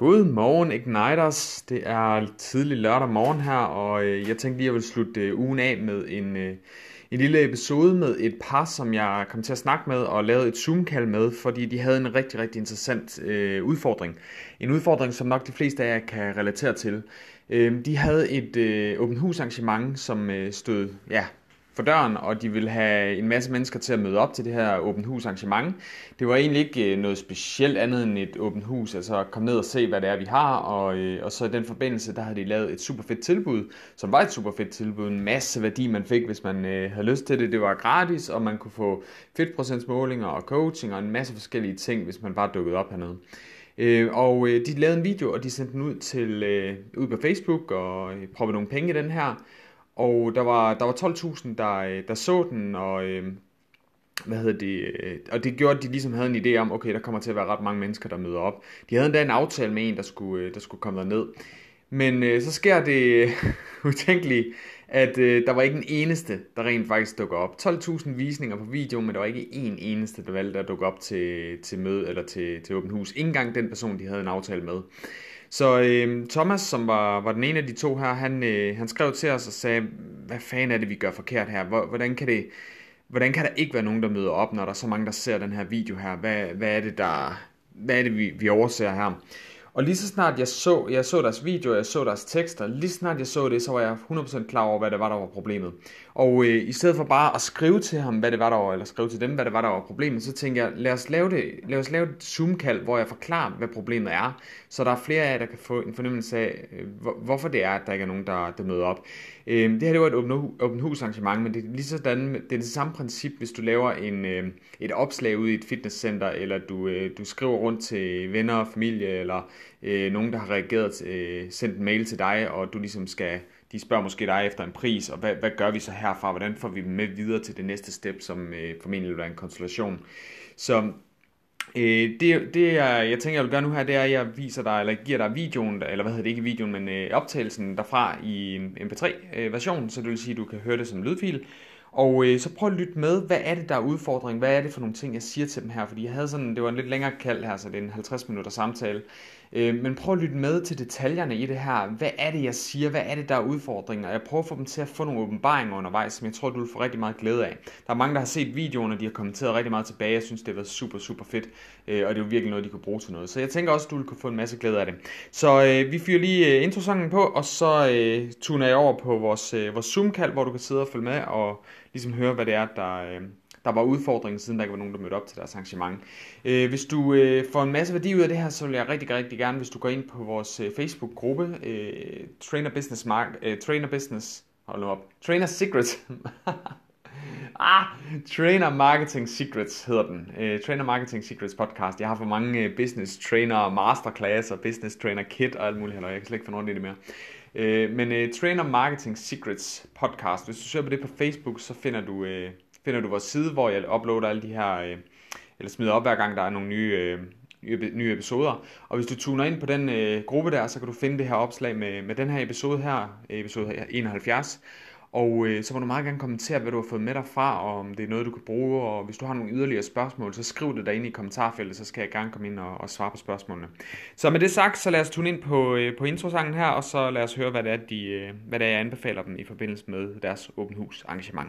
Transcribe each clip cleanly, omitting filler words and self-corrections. God morgen Igniters, det er tidlig lørdag morgen her, og jeg tænkte lige, at jeg ville slutte ugen af med en lille episode med et par, som jeg kom til at snakke med og lavede et Zoom-kald med, fordi de havde en rigtig, rigtig interessant udfordring. En udfordring, som nok de fleste af jer kan relatere til. De havde et åbent hus arrangement, som stod for døren, og de ville have en masse mennesker til at møde op til det her åbent hus arrangement. Det var egentlig ikke noget specielt andet end et åbent hus, altså kom ned og se, hvad det er, vi har, og så i den forbindelse, der havde de lavet et super fedt tilbud, som var et super fedt tilbud, en masse værdi, man fik, hvis man havde lyst til det. Det var gratis, og man kunne få fedtprocentsmålinger og coaching og en masse forskellige ting, hvis man bare dukkede op hernede. Og de lavede en video, og de sendte den ud til ud på Facebook og proppede nogle penge i den her. Og der var 12.000, der så den, og, og det gjorde, at de ligesom havde en idé om, okay, der kommer til at være ret mange mennesker, der møder op. De havde endda en aftale med en, der skulle komme derned. Men så sker det utænkeligt, at der var ikke en eneste, der rent faktisk dukker op. 12.000 visninger på video, men der var ikke en eneste, der valgte at dukke op til møde eller til åbent hus. Ikke engang den person, de havde en aftale med. Så Thomas, som var den ene af de to her, han skrev til os og sagde, hvad fanden er det, vi gør forkert her? Hvordan kan der ikke være nogen, der møder op, når der er så mange, der ser den her video her? Hvad er det, vi overser her? Og lige så snart jeg så deres video, jeg så deres tekster, lige snart jeg så det, så var jeg 100% klar over, hvad det var, der var problemet. Og i stedet for bare at skrive til ham, hvad det var, der var, eller skrive til dem, hvad det var, der var problemet, så tænkte jeg, lad os lave et Zoom-kald, hvor jeg forklarer, hvad problemet er, så der er flere af jer, der kan få en fornemmelse af, hvorfor det er, at der ikke er nogen, der møder op. Det her, det var et åbent hus arrangement, men det er det samme princip, hvis du laver et opslag ude i et fitnesscenter, eller du skriver rundt til venner og familie, eller nogen, der har reageret, sendt en mail til dig, og du ligesom de spørger måske dig efter en pris, og hvad gør vi så herfra, hvordan får vi med videre til det næste step, som formentlig vil være en konstellation. Så jeg tænker, jeg vil gøre nu her, det er, at jeg viser dig, eller giver dig videoen, eller ikke videoen, men optagelsen derfra i MP3-version, så det vil sige, at du kan høre det som lydfil. Og så prøv at lytte med, hvad er det, der er udfordring, hvad er det for nogle ting, jeg siger til dem her, fordi jeg havde det var en lidt længere kald her, så det er en 50 minutter samtale, men prøv at lytte med til detaljerne i det her, hvad er det, jeg siger, hvad er det, der er udfordringer, og jeg prøver at få dem til at få nogle åbenbaringer undervejs, som jeg tror, du vil få rigtig meget glæde af. Der er mange, der har set videoerne, de har kommenteret rigtig meget tilbage, jeg synes, det har været super, super fedt, og det er jo virkelig noget, de kunne bruge til noget, så jeg tænker også, du vil kunne få en masse glæde af det. Så vi fyrer lige introsongen på, og så tuner jeg over på vores Zoom-kald, hvor du kan sidde og følge med og ligesom høre, hvad det er, der var udfordringen, siden der ikke var nogen, der mødte op til deres arrangement. Hvis du får en masse værdi ud af det her, så vil jeg rigtig, rigtig gerne, hvis du går ind på vores Facebook-gruppe, Trainer Secrets, Trainer Marketing Secrets hedder den. Trainer Marketing Secrets Podcast. Jeg har for mange Business Trainer Masterclass og Business Trainer Kit og alt muligt her. Jeg kan slet ikke finde rundt i det mere. Men Trainer Marketing Secrets Podcast. Hvis du søger på det på Facebook, så finder du vores side, hvor jeg uploader alle de her, eller smider op hver gang, der er nogle nye episoder. Og hvis du tuner ind på den gruppe der, så kan du finde det her opslag med den her episode her, episode 71. Og så må du meget gerne kommentere, hvad du har fået med dig fra, og om det er noget, du kan bruge. Og hvis du har nogle yderligere spørgsmål, så skriv det derinde i kommentarfeltet, så skal jeg gerne komme ind og svare på spørgsmålene. Så med det sagt, så lad os tune ind på introsangen her, og så lad os høre, hvad det er, jeg anbefaler dem i forbindelse med deres åbent hus arrangement.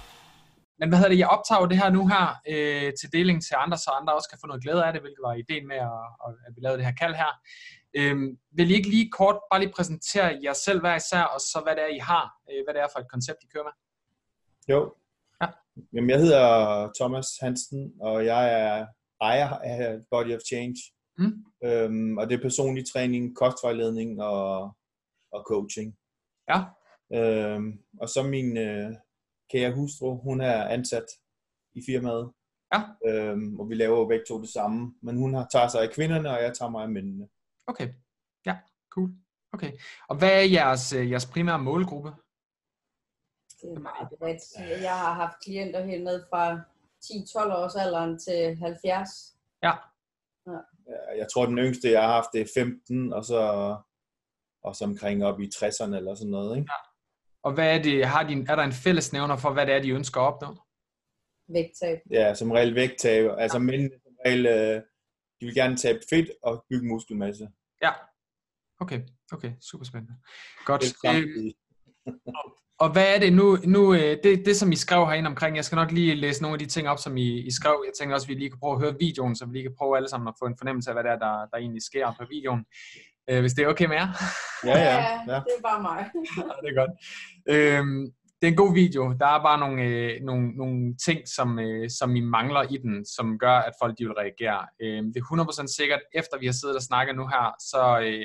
Men jeg optager det her nu her til deling til andre, så andre også kan få noget glæde af det, hvilket var ideen med, at vi lavede det her kald her. Vil I ikke lige kort bare lige præsentere jer selv hver især, og så hvad det er, I har, hvad det er for et koncept, I kører med? Jo. Ja. Jamen, jeg hedder Thomas Hansen, og jeg er ejer af Body of Change. Og det er personlig træning, kostvejledning og coaching. Ja. Og så min... kære hustru, hun er ansat i firmaet, ja. Og vi laver jo begge to det samme, men hun tager sig af kvinderne, og jeg tager mig af mændene. Okay, ja, cool. Okay. Og hvad er jeres primære målgruppe? Det er meget bredt. Jeg har haft klienter helt ned fra 10-12 års alderen til 70. Ja. Ja. Jeg tror, den yngste, jeg har haft, det er 15, og så omkring op i 60'erne eller sådan noget. Ikke? Ja. Og hvad er det? Er der en fællesnævner for, hvad det er, de ønsker at opnå? Vægttab. Ja, som regel vægttab. Altså ja. Mænd som regel, de vil gerne tabe fedt og bygge muskelmasse. Ja. Okay. Super spændende. Godt. Og hvad er det nu det som I skrev herinde omkring, jeg skal nok lige læse nogle af de ting op, som I skrev. Jeg tænker også, at vi lige kan prøve at høre videoen, så vi lige kan prøve alle sammen at få en fornemmelse af, hvad det er, der egentlig sker på videoen. Hvis det er okay med jer? Ja, det er bare mig. Ja, det er godt. Det er en god video. Der er bare nogle ting, som I mangler i den, som gør, at folk de vil reagere. Det er 100% sikkert, efter vi har siddet og snakket nu her, så,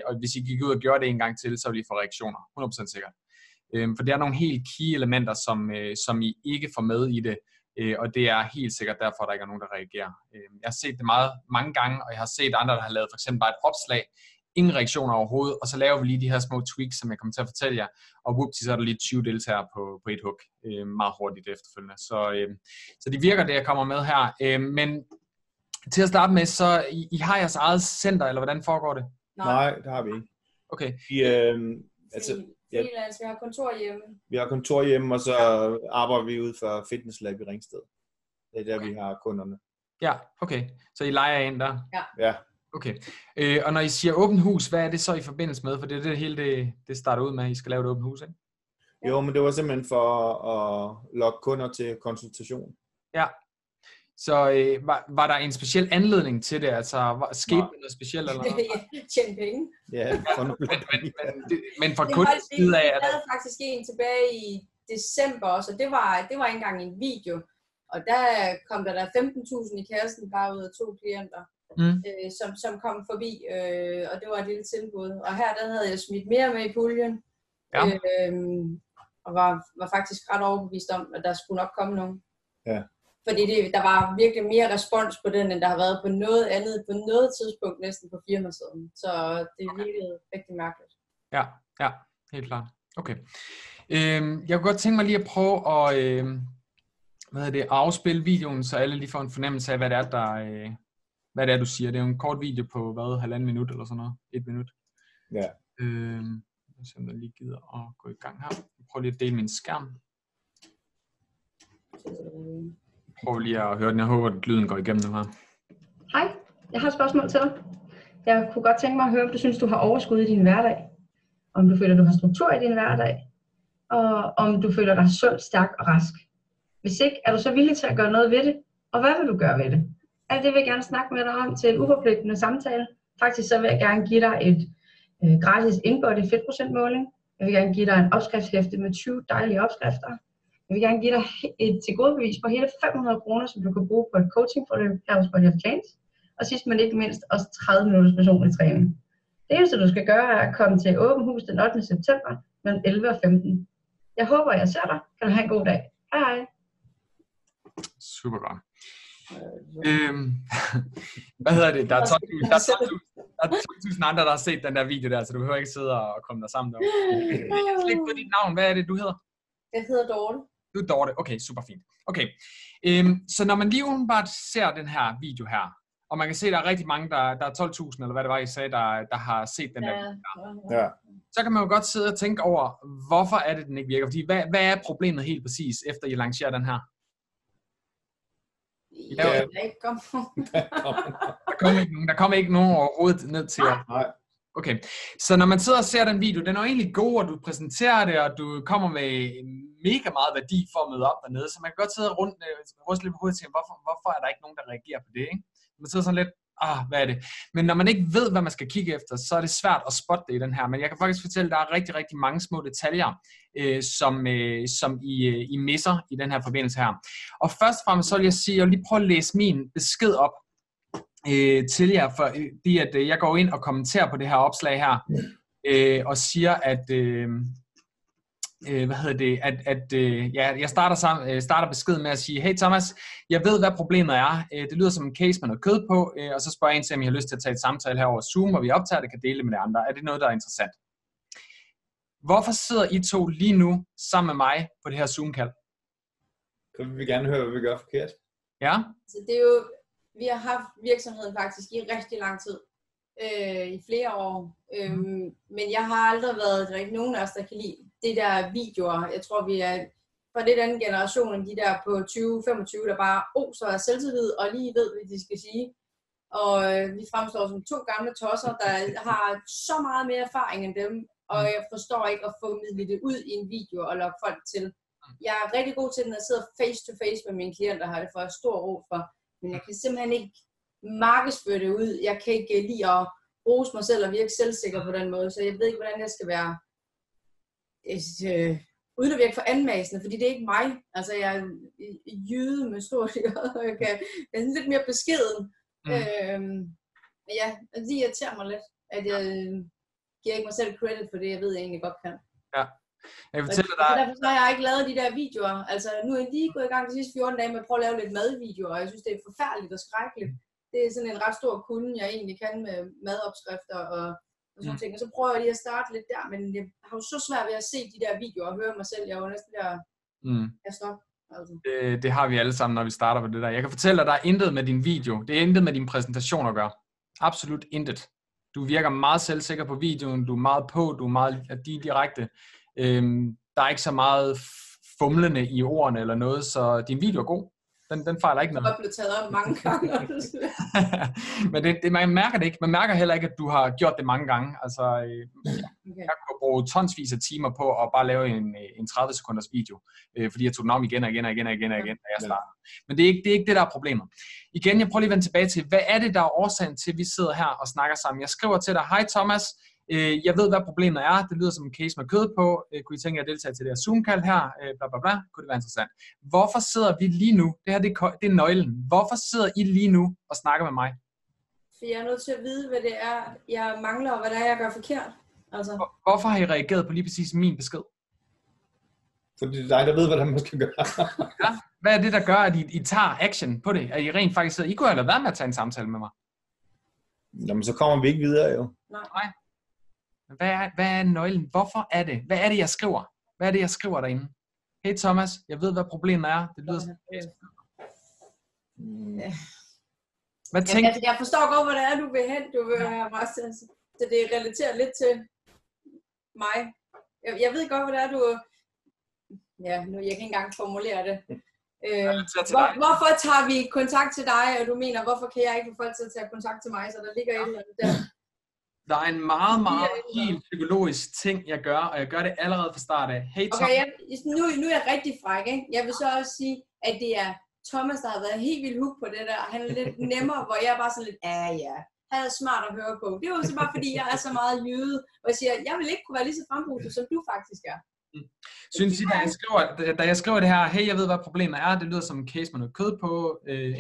og hvis I gik ud og gjorde det en gang til, så vil I få reaktioner. 100% sikkert. For der er nogle helt key elementer, som I ikke får med i det, og det er helt sikkert derfor, at der ikke er nogen, der reagerer. Jeg har set det mange gange, og jeg har set andre, der har lavet for eksempel bare et opslag, ingen reaktioner overhovedet, og så laver vi lige de her små tweaks, som jeg kommer til at fortælle jer, og whoopsie, så er der lige 20 deltagere på et hook, meget hurtigt efterfølgende. Så det virker, det jeg kommer med her. Men til at starte med, så I har jeres eget center, eller hvordan foregår det? Nej, det har vi ikke. Okay. Freelance, vi har kontor hjemme. Vi har kontor hjemme, og så arbejder vi ud for Fitness Lab i Ringsted. Det er der, vi har kunderne. Ja, okay. Så I leger ind der? Ja. Okay. Og når I siger åbent hus, hvad er det så i forbindelse med? For det er det hele, det starter ud med, at I skal lave et åbent hus, ikke? Ja. Jo, men det var simpelthen for at lokke kunder til konsultation. Ja. Så var der en speciel anledning til det? Altså, skete det noget specielt? Eller noget? Tjente penge. Ja, men for kundens side af... Jeg havde faktisk en tilbage i december, så det var ikke engang en video. Og der kom der 15.000 i kassen, bare ud af 2 klienter, som kom forbi. Og det var et lille tilbud. Og her der havde jeg smidt mere med i puljen. Ja. Og var faktisk ret overbevist om, at der skulle nok komme nogen. Ja. Fordi der var virkelig mere respons på den, end der har været på noget andet, på noget tidspunkt næsten på firmasiden. Så det virkede rigtig mærkeligt. Ja, helt klart. Okay. Jeg kunne godt tænke mig lige at prøve at afspille videoen, så alle lige får en fornemmelse af, hvad det er, hvad det er du siger. Det er jo en kort video på 1,5 minut eller sådan noget. 1 minut. Ja. Jeg ser, om jeg lige gider at gå i gang her. Jeg prøver lige at dele min skærm. Prøv lige at høre den. Jeg håber, at lyden går igennem nu her. Hej, jeg har et spørgsmål til dig. Jeg kunne godt tænke mig at høre, om du synes, du har overskud i din hverdag. Om du føler, du har struktur i din hverdag. Og om du føler dig sund, stærk og rask. Hvis ikke, er du så villig til at gøre noget ved det? Og hvad vil du gøre ved det? Alt det vil jeg gerne snakke med dig om til en uforpligtende samtale. Faktisk så vil jeg gerne give dig et gratis InBody fedtprocentmåling. Jeg vil gerne give dig en opskriftshæfte med 20 dejlige opskrifter. Jeg vil gerne give dig et tilgodebevis på hele 500 kroner, som du kan bruge på et coachingforløb her hos Body of Change. Og sidst men ikke mindst også 30 minutters personlig træning. Det eneste du skal gøre er at komme til Åben Hus den 8. september mellem 11 og 15. Jeg håber jeg ser dig. Kan du have en god dag. Hej. Super godt. Hvad hedder det? Der er 12.000 andre, der har set den der video der, så du behøver ikke sidde og komme der sammen derovre. Slik på dit navn. Hvad er det du hedder? Jeg hedder Dorte. Du er Dorte, okay, super fint. Okay, så når man lige umiddelbart ser den her video her, og man kan se, at der er rigtig mange, der er 12.000, eller hvad det var, I sagde, der har set den der video. Ja. Så kan man jo godt sidde og tænke over, hvorfor er det, den ikke virker? Fordi hvad er problemet helt præcis, efter I lancerer den her? Ja, der kommer ikke nogen overhovedet ned til jer. Nej. Okay, så når man sidder og ser den video, den er egentlig god, og du præsenterer det, og du kommer med mega meget værdi for at møde op dernede, så man kan godt sidde og ruste lidt på hovedet og tænke, hvorfor er der ikke nogen, der reagerer på det, ikke? Man sidder sådan lidt, hvad er det? Men når man ikke ved, hvad man skal kigge efter, så er det svært at spotte det i den her, men jeg kan faktisk fortælle, at der er rigtig, rigtig mange små detaljer, som I misser i den her forbindelse her. Og først og fremmest, så vil jeg sige, jeg vil lige prøve at læse min besked op til jer, fordi at jeg går ind og kommenterer på det her opslag her, og siger, at jeg starter beskeden med at sige, hey Thomas, jeg ved, hvad problemet er. Det lyder som en case med noget kød på, og så spørger jeg en til, om I har lyst til at tage et samtale her over Zoom, hvor vi optager det, kan dele det med de andre. Er det noget, der er interessant? Hvorfor sidder I to lige nu sammen med mig på det her Zoom-kald? Så vil vi gerne høre, hvad vi gør forkert. Ja. Så det er jo, vi har haft virksomheden faktisk i rigtig lang tid. I flere år. Men jeg har aldrig været, der er ikke nogen af os, der kan lide det der videoer. Jeg tror, vi er fra lidt anden generation end de der på 20-25, der bare oser af selvtillid og lige ved, hvad de skal sige. Og vi fremstår som to gamle tosser, der har så meget mere erfaring end dem. Og jeg forstår ikke at formidle det ud i en video og lokke folk til. Jeg er rigtig god til, når jeg sidder face to face med mine klienter, har det for et stor ro for. Men jeg kan simpelthen ikke markedsføre det ud. Jeg kan ikke lide at rose mig selv og virke selvsikker på den måde. Så jeg ved ikke, hvordan jeg skal være uden at virke for anmasende, fordi det er ikke mig. Altså jeg er jyde med stort hjørne, og jeg er lidt mere beskeden. Ja, det irriterer mig lidt, at jeg giver ikke mig selv credit for det, jeg ved, jeg egentlig godt kan. Ja. Jeg fortæller dig. Og derfor har jeg ikke lavet de der videoer. Altså nu er jeg lige gået i gang de sidste 14 dage med at prøve at lave lidt madvideoer, og jeg synes, det er forfærdeligt og skrækkeligt. Det er sådan en ret stor kunde, jeg egentlig kan med madopskrifter og sådan ting. Og så prøver jeg lige at starte lidt der, men jeg har jo så svært ved at se de der videoer og høre mig selv. Jeg er jo næsten der, jeg stopper. Altså. Det har vi alle sammen, når vi starter på det der. Jeg kan fortælle dig, der er intet med din video. Det er intet med din præsentation at gøre. Absolut intet. Du virker meget selvsikker på videoen. Du er meget på, du er meget direkte. Der er ikke så meget fumlende i ordene eller noget, så din video er god. Den fejler ikke noget. Jeg er blevet taget op mange gange. Men man mærker det ikke. Man mærker heller ikke, at du har gjort det mange gange. Altså, okay. Jeg kunne bruge tonsvis af timer på at bare lave en 30 sekunders video, fordi jeg tog den om igen og igen, da jeg startede. Men det er ikke det, der er problemet. Igen, jeg prøver lige at vende tilbage til, hvad er det, der er årsagen til, at vi sidder her og snakker sammen? Jeg skriver til dig, hej Thomas, jeg ved, hvad problemet er. Det lyder som en case med kød på. Kunne I tænke jer at deltage til det her Zoom-kald her? Kunne det være interessant? Hvorfor sidder vi lige nu? Det her, det er nøglen. Hvorfor sidder I lige nu og snakker med mig? For jeg er nødt til at vide, hvad det er, jeg mangler, og hvad det er, jeg gør forkert. Altså. Hvorfor har I reageret på lige præcis min besked? Fordi det er dig, der ved, hvad man skal gøre. Ja. Hvad er det, der gør, at I tager action på det? At I rent faktisk sidder? I kunne have lavet være med at tage en samtale med mig. Jamen, så kommer vi ikke videre jo. Nej. Hvad er nøglen? Hvorfor er det? Hvad er det, jeg skriver? Hvad er det, jeg skriver derinde? Hey Thomas, jeg ved, hvad problemet er. Det lyder sådan. Hvad tænker du? Jeg forstår godt, hvad det er, du vil hen. Du vil have mig selv. Så det relaterer lidt til mig. Jeg ved godt, hvad det er, du... Ja, nu jeg kan ikke engang formulere det. Hvorfor tager vi kontakt til dig, og du mener, hvorfor kan jeg ikke få folk til at tage kontakt til mig? Så der ligger et eller andet der. Der er en meget, meget helt psykologisk ting, jeg gør, og jeg gør det allerede fra start af. Hey, Thomas. Okay, nu er jeg rigtig fræk, ikke? Jeg vil så også sige, at det er Thomas, der har været helt vildt hook på det der, og han er lidt nemmere, hvor jeg er bare sådan lidt, han er smart at høre på. Det er jo så bare, fordi jeg er så meget jyde, og jeg siger, jeg vil ikke kunne være lige så frembruset, som du faktisk er. Synes I, da jeg skriver det her, hey, jeg ved, hvad problemet er, det lyder som en case med noget kød på,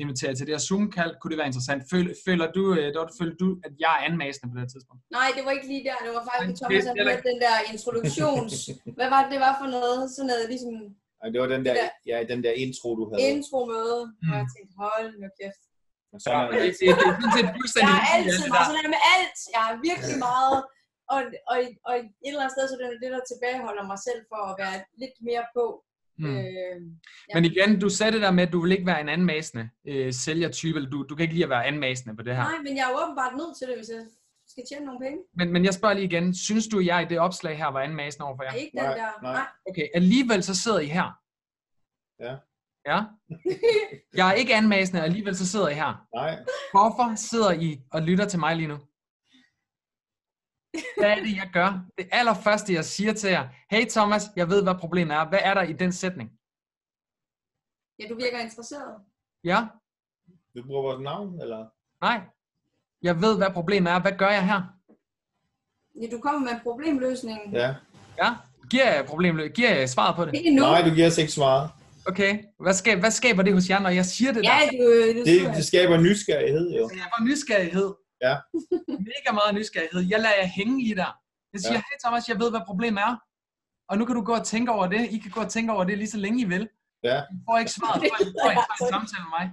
inviterer til det her Zoom-kald, kunne det være interessant? Føler du, at jeg er anmasende på det tidspunkt? Nej, det var ikke lige der, det var faktisk Thomas, der havde den der introduktions... Hvad var det, det var for noget? Sådan noget, ligesom... Ej, det var den der intro, du havde. Intro-møde, hvor jeg tænkte, hold nu kæft. Jeg har altid meget sådan med alt, jeg har virkelig meget... Og et eller andet sted, så det er det, der tilbageholder mig selv for at være lidt mere på. Men igen, du sagde det der med, at du vil ikke være en anmasende sælgertype, eller du kan ikke lide at være anmasende på det her. Nej, men jeg er jo åbenbart nødt til det, hvis jeg skal tjene nogle penge. Men jeg spørger lige igen, synes du, jeg i det opslag her var anmasende overfor jer? Ikke den der, nej. Okay, alligevel så sidder I her. Ja. Ja. Jeg er ikke anmasende, alligevel så sidder I her. Nej. Hvorfor sidder I og lytter til mig lige nu? Hvad er det, jeg gør? Det allerførste, jeg siger til jer, hey Thomas, jeg ved, hvad problemet er. Hvad er der i den sætning? Ja, du virker interesseret. Ja. Du bruger vores navn, eller? Nej. Jeg ved, hvad problemet er. Hvad gør jeg her? Ja, du kommer med problemløsningen. Ja. Giver jeg svaret på det? Nej, du giver os ikke svaret. Okay, hvad skaber det hos jer, når jeg siger det der? Ja, det skaber nysgerrighed, jo. Det skaber nysgerrighed. Ja. Mega meget nysgerrighed. Jeg lader jer hænge lige der. Jeg siger, hey Thomas, jeg ved, hvad problemet er. Og nu kan du gå og tænke over det. I kan gå og tænke over det lige så længe I vil. Ja. I får ikke svaret, før I får en samtale med mig.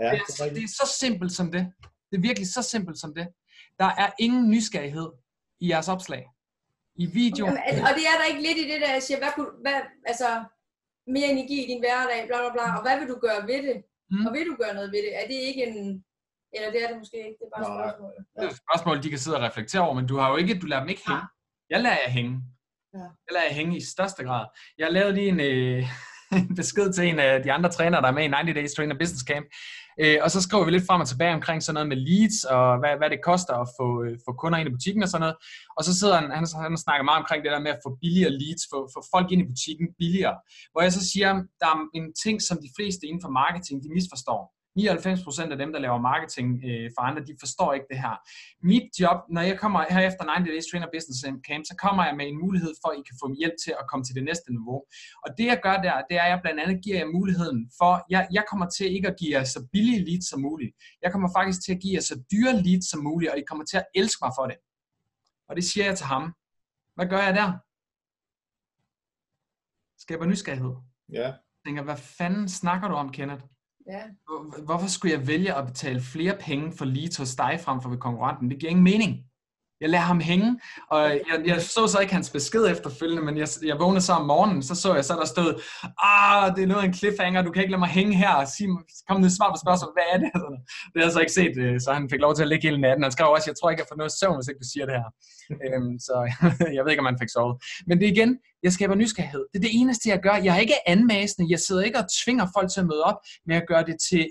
Ja, det er så simpelt som det. Det er virkelig så simpelt som det. Der er ingen nysgerrighed i jeres opslag. i video. Jamen, og det er der ikke lidt i det der, jeg siger, altså, mere energi i din hverdag, bla bla bla, og hvad vil du gøre ved det? Og vil du gøre noget ved det? Er det ikke en... Eller det er det måske ikke, det er bare spørgsmål. Det er et spørgsmål, de kan sidde og reflektere over, men du har jo ikke, du lader dem ikke hænge. Jeg lader jer hænge. Ja. Jeg lader jer hænge i største grad. Jeg lavede lige en besked til en af de andre trænere, der er med i 90 Days Trainer Business Camp. Og så skriver vi lidt frem og tilbage omkring sådan noget med leads, og hvad det koster at få kunder ind i butikken og sådan noget. Og så sidder han snakker meget omkring det der med at få billigere leads, få folk ind i butikken billigere. Hvor jeg så siger, der er en ting, som de fleste inden for marketing, de misforstår. 99% af dem, der laver marketing for andre, de forstår ikke det her. Mit job, når jeg kommer her efter 90 Days Trainer Business Camp, så kommer jeg med en mulighed for, at I kan få hjælp til at komme til det næste niveau. Og det jeg gør der, det er, at jeg blandt andet giver jer muligheden for, jeg kommer til ikke at give jer så billige leads som muligt. Jeg kommer faktisk til at give jer så dyre leads som muligt, og I kommer til at elske mig for det. Og det siger jeg til ham. Hvad gør jeg der? Skaber nysgerrighed. Ja. Jeg tænker, hvad fanden snakker du om, Kenneth? Ja. Hvorfor skulle jeg vælge at betale flere penge for leads hos dig frem for ved konkurrenten? Det giver ingen mening. Jeg lader ham hænge, og jeg så ikke hans besked efterfølgende, men jeg vågnede så om morgenen, så der stod, det er noget af en cliffhanger, du kan ikke lade mig hænge her, og sige, kom nu svar på spørgsmålet, hvad er det? Det har jeg så ikke set, så han fik lov til at ligge hele natten. Han skrev også, jeg tror ikke, jeg får noget søvn, hvis ikke du siger det her. Så jeg ved ikke, om han fik sovet. Men det igen, jeg skaber nysgerrighed. Det er det eneste, jeg gør. Jeg er ikke anmassende, jeg sidder ikke og tvinger folk til at møde op, men jeg gør det til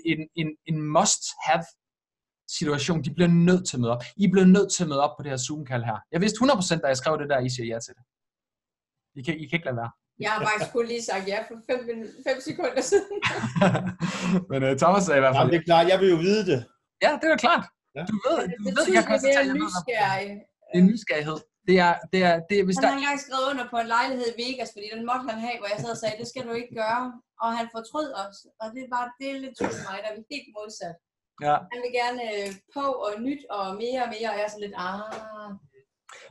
en must-have situation. De bliver nødt til at møde op. I bliver nødt til at møde op på det her Zoom-kald her. Jeg vidste 100%, da jeg skrev det der, I siger ja til det. I kan ikke lade være. Jeg har faktisk kun lige sagt ja for 5 sekunder siden. Men Thomas sagde i hvert fald... Jamen, det er klart, jeg vil jo vide det. Ja, det er klart. Ja. Du ved, jeg kan også tage nysgerrighed. Det er nysgerrighed. Det er, hvis han har engang skrevet under på en lejlighed i Vegas, fordi den måtte han have, hvor jeg sad og sagde, det skal du ikke gøre. Og han fortrød os. Og det er bare det lidt til mig, der er helt modsat. Ja. Han vil gerne på og nyt og mere og mere, og jeg er sådan lidt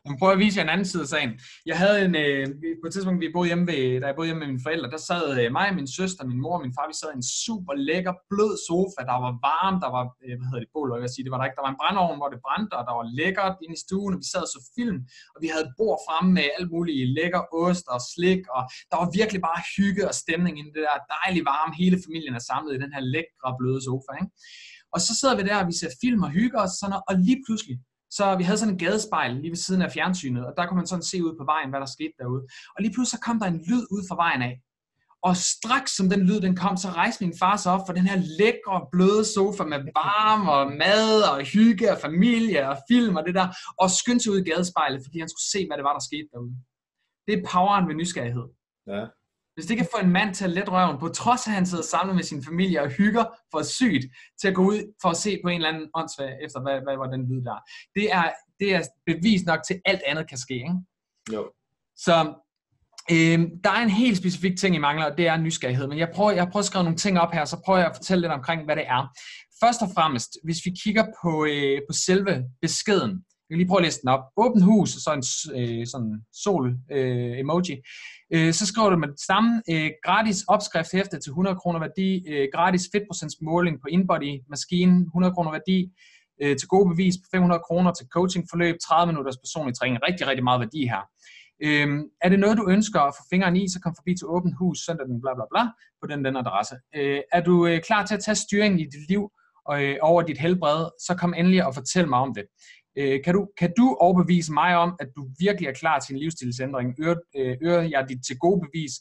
Jeg prøver at vise jer en anden side af sagen. Jeg havde på et tidspunkt, da jeg boede hjemme med mine forældre, der sad mig, min søster, min mor og min far, vi sad i en super lækker, blød sofa, der var varm, der var, bål, jeg vil sige, det var der ikke, der var en brændeovn, hvor det brændte, og der var lækkert inde i stuen, og vi sad og så film, og vi havde et bord fremme med alt muligt lækker ost og slik, og der var virkelig bare hygge og stemning inde i det der dejlige varme, hele familien er samlet i den her lækre, bløde sofa, ikke? Og så sidder vi der, og vi ser film og hygger os, og lige pludselig, så vi havde sådan en gadespejl lige ved siden af fjernsynet, og der kunne man sådan se ud på vejen, hvad der skete derude. Og lige pludselig så kom der en lyd ud fra vejen af. Og straks som den lyd den kom, så rejste min far sig op for den her lækre, bløde sofa med varme og mad og hygge og familie og film og det der. Og skyndte sig ud i gadespejlet, fordi han skulle se, hvad det var, der skete derude. Det er poweren ved nysgerrighed. Ja. Hvis det kan få en mand til at lette røven, på trods af at han sidder samlet med sin familie og hygger for sygt, til at gå ud for at se på en eller anden åndssvag efter, hvad den lyd der. Det er bevis nok til, alt andet kan ske, ikke? Jo. Så der er en helt specifik ting, I mangler, og det er nysgerrighed. Men jeg prøver at skrive nogle ting op her, så prøver jeg at fortælle lidt omkring, hvad det er. Først og fremmest, hvis vi kigger på selve beskeden. Vi kan lige prøve at læse den op. Åbent hus, så en sådan sol-emoji. Så skriver du med det samme. Gratis opskrift hæfte til 100 kroner værdi. Gratis fedtprocentsmåling på InBody-maskinen. 100 kroner værdi. Til gode bevis på 500 kroner til coachingforløb. 30 minutters personlig træning. Rigtig, rigtig meget værdi her. Er det noget, du ønsker at få fingeren i, så kom forbi til åbent hus søndag den bla bla bla på den adresse. Er du klar til at tage styringen i dit liv og over dit helbred, så kom endelig og fortæl mig om det. Kan du overbevise mig om, at du virkelig er klar til en livsstilsændring? Øger jeg dit til gode bevis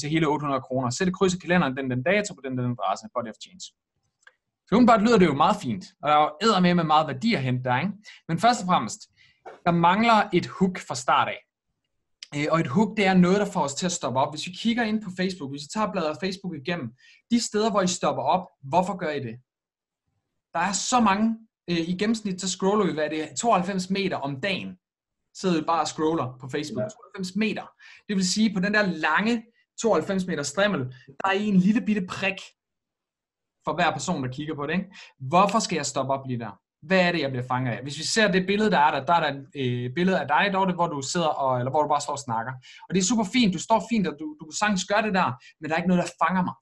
til hele 800 kroner. Sæt et kryds i kalenderen, den dato på den adresse, Body of Change. Så umiddelbart lyder det jo meget fint, og der er jo eddermame med meget værdi at hente der, ikke? Men først og fremmest, der mangler et hook fra start af. Og et hook, det er noget, der får os til at stoppe op. Hvis vi kigger ind på Facebook, hvis vi tager bladret Facebook igennem, de steder, hvor I stopper op, hvorfor gør I det? Der er så mange. I gennemsnit, så scroller vi, hvad det er, 92 meter om dagen, sidder vi bare og scroller på Facebook, ja. 92 meter. Det vil sige, på den der lange 92 meter strimmel, der er en lille bitte prik for hver person, der kigger på det, ikke? Hvorfor skal jeg stoppe op lige der? Hvad er det, jeg bliver fanget af? Hvis vi ser det billede, der er et billede af dig, Dorte, hvor du sidder eller hvor du bare står og snakker. Og det er super fint, du står fint, og du kan sagtens gøre det der, men der er ikke noget, der fanger mig.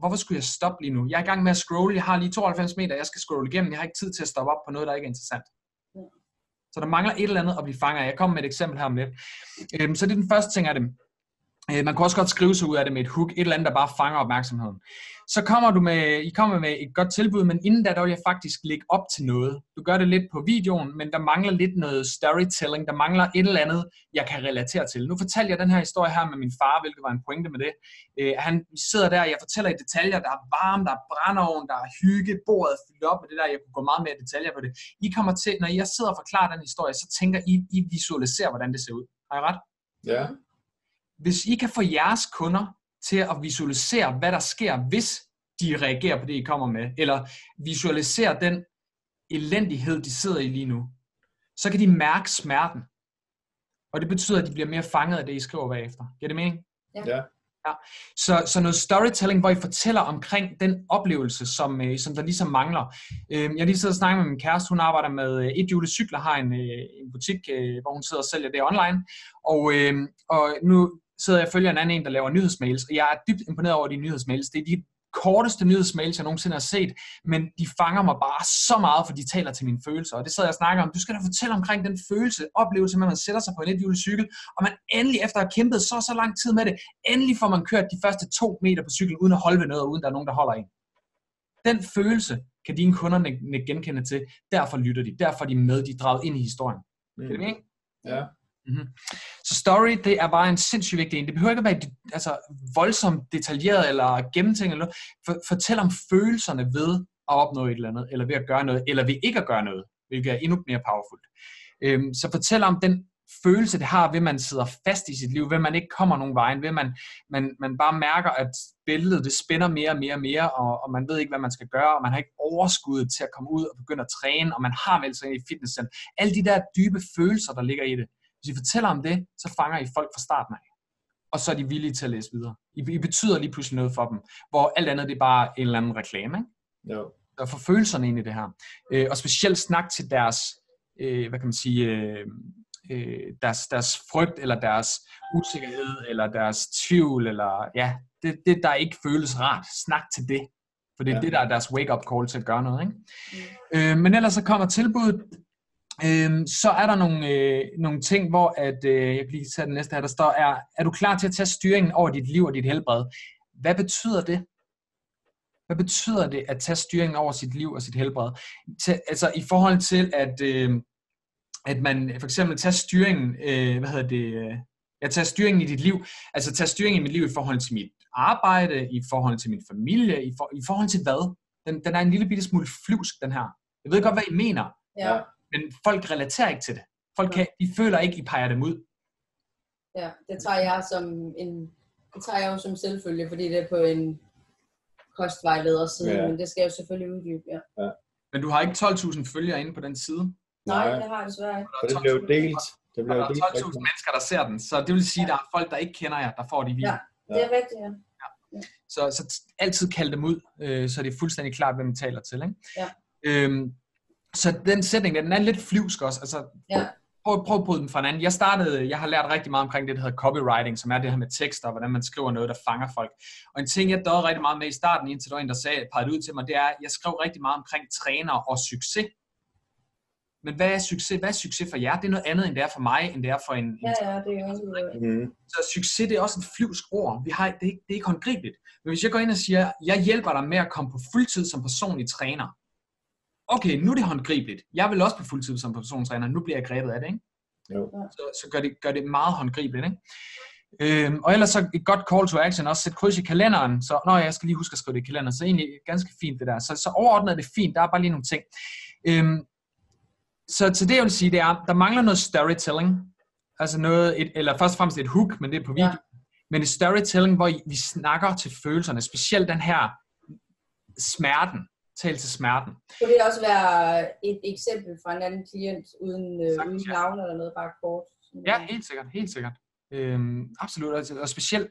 Hvorfor skulle jeg stoppe lige nu? Jeg er i gang med at scrolle. Jeg har lige 92 meter, jeg skal scrolle igennem. Jeg har ikke tid til at stoppe op på noget, der ikke er interessant. Så der mangler et eller andet at blive fanget af. Jeg kommer med et eksempel her om lidt. Så det er den første ting af dem. Man kan også godt skrive sig ud af det med et hook, et eller andet, der bare fanger opmærksomheden. Så kommer du med, I kommer med et godt tilbud, men inden da, der vil jeg faktisk lægge op til noget. Du gør det lidt på videoen, men der mangler lidt noget storytelling, der mangler et eller andet, jeg kan relatere til. Nu fortalte jeg den her historie her med min far, hvilket var en pointe med det. Han sidder der, jeg fortæller i detaljer, der er varme, der er brændeovn, der er hygge, bordet fyldt op med det der, jeg kunne gå meget mere detaljer på det. I kommer til, når jeg sidder og forklarer den historie, så tænker I visualiserer, hvordan det ser ud. Har I ret? Ja. Hvis I kan få jeres kunder til at visualisere, hvad der sker, hvis de reagerer på det, I kommer med, eller visualisere den elendighed, de sidder i lige nu, så kan de mærke smerten. Og det betyder, at de bliver mere fanget af det, I skriver bagefter. Giver det mening? Ja. Ja. Så noget storytelling, hvor I fortæller omkring den oplevelse, som der ligesom mangler. Jeg lige sidder og snakker med min kæreste. Hun arbejder med ethjulescykler, har en butik, hvor hun sidder og sælger det online. Og nu sidder jeg og følger en anden en, der laver nyhedsmails, og jeg er dybt imponeret over de nyhedsmails. Det er de korteste nyhedsmails, jeg nogensinde har set, men de fanger mig bare så meget, for de taler til mine følelser. Og det sidder jeg og snakker om. Du skal da fortælle omkring den følelse, oplevelse, når man sætter sig på en ethjulecykel, og man endelig efter at have kæmpet så lang tid med det, endelig får man kørt de første 2 meter på cyklen, uden at holde ved noget, og uden der er nogen, der holder en. Den følelse kan dine kunder genkende til. Derfor lytter de. Derfor er de med, de er draget ind i historien. Kan det mening? Ja. Mm-hmm. Så story, det er bare en sindssygt vigtig en. Det behøver ikke at være voldsomt detaljeret eller gennemtænkt eller noget. Fortæl om følelserne ved at opnå et eller andet, eller ved at gøre noget, eller ved ikke at gøre noget, hvilket er endnu mere powerfult. Så fortæl om den følelse, det har, ved man sidder fast i sit liv, ved man ikke kommer nogen vejen, ved man bare mærker, at billedet det spænder mere, og man ved ikke, hvad man skal gøre, og man har ikke overskuddet til at komme ud og begynde at træne, og man har meldt sig ind i fitnesscenter. Alle de der dybe følelser, der ligger i det. Hvis I fortæller om det, så fanger I folk fra starten af. Og så er de villige til at læse videre. I betyder lige pludselig noget for dem, hvor alt andet det er bare en eller anden reklame. Ikke? Jo. Og få følelserne ind i det her. Og specielt snak til deres, deres frygt, eller deres usikkerhed, eller deres tvivl, eller ja, det der ikke føles rart. Snak til det. For det er det, der er deres wake-up call til at gøre noget. Ikke? Men ellers så kommer tilbuddet. Så er der nogle ting, hvor at, jeg kan lige tage den næste her, der står, er du klar til at tage styringen over dit liv og dit helbred? Hvad betyder det? Hvad betyder det at tage styringen over sit liv og sit helbred? Altså i forhold til, at man for eksempel tager styringen, tager styringen i dit liv, altså tager styringen i mit liv i forhold til mit arbejde, i forhold til min familie, i forhold til hvad? Den er en lille bitte smule flyvsk, den her. Jeg ved godt, hvad I mener. Ja. Men folk relaterer ikke til det. De føler ikke, I peger dem ud. Ja, det tager jeg jo som selvfølge, fordi det er på en kostvejleder side, men det skal jeg jo selvfølgelig uddybe. Ja. Men du har ikke 12.000 følgere inde på den side? Nej, det har jeg desværre ikke. Det bliver jo delt. Der er 12.000 mennesker, der ser den, så det vil sige, at der er folk, der ikke kender jer, der får de video. Ja, det er rigtigt, ja. Så altid kald dem ud, så det er fuldstændig klart, hvem man taler til. Ikke? Ja. Så den sætning, den er lidt flyvsk også. Altså, prøv at bryde den fra en anden. Jeg har lært rigtig meget omkring det, der hedder copywriting, som er det her med tekster, og hvordan man skriver noget, der fanger folk. Og en ting, jeg døde rigtig meget med i starten, indtil der var en, der pegede ud til mig, det er, at jeg skrev rigtig meget omkring træner og succes. Men hvad er succes? Hvad er succes for jer? Det er noget andet, end det er for mig, end det er for en... Ja, det er også... Så succes, det er også et flyvsk ord. Det er ikke håndgribeligt. Men hvis jeg går ind og siger, jeg hjælper dig med at komme på fuldtid som personlig træner, okay, nu er det håndgribeligt. Jeg vil også på fuldtid som personstræner. Nu bliver jeg grebet af det, ikke? Jo. Så gør det meget håndgribeligt, ikke? Og ellers så et godt call to action. Også sæt kryds i kalenderen. Så jeg skal lige huske at skrive det i kalenderen. Så egentlig ganske fint det der. Så overordnet er det fint. Der er bare lige nogle ting. Så til det jeg vil sige, det er, der mangler noget storytelling. Altså eller først og fremmest et hook, men det er på video. Men et storytelling, hvor vi snakker til følelserne. Specielt den her smerten. Tal til smerten. Kunne det også være et eksempel fra en anden klient, uden navn eller noget, bare kort? Ja, helt sikkert. Absolut, og specielt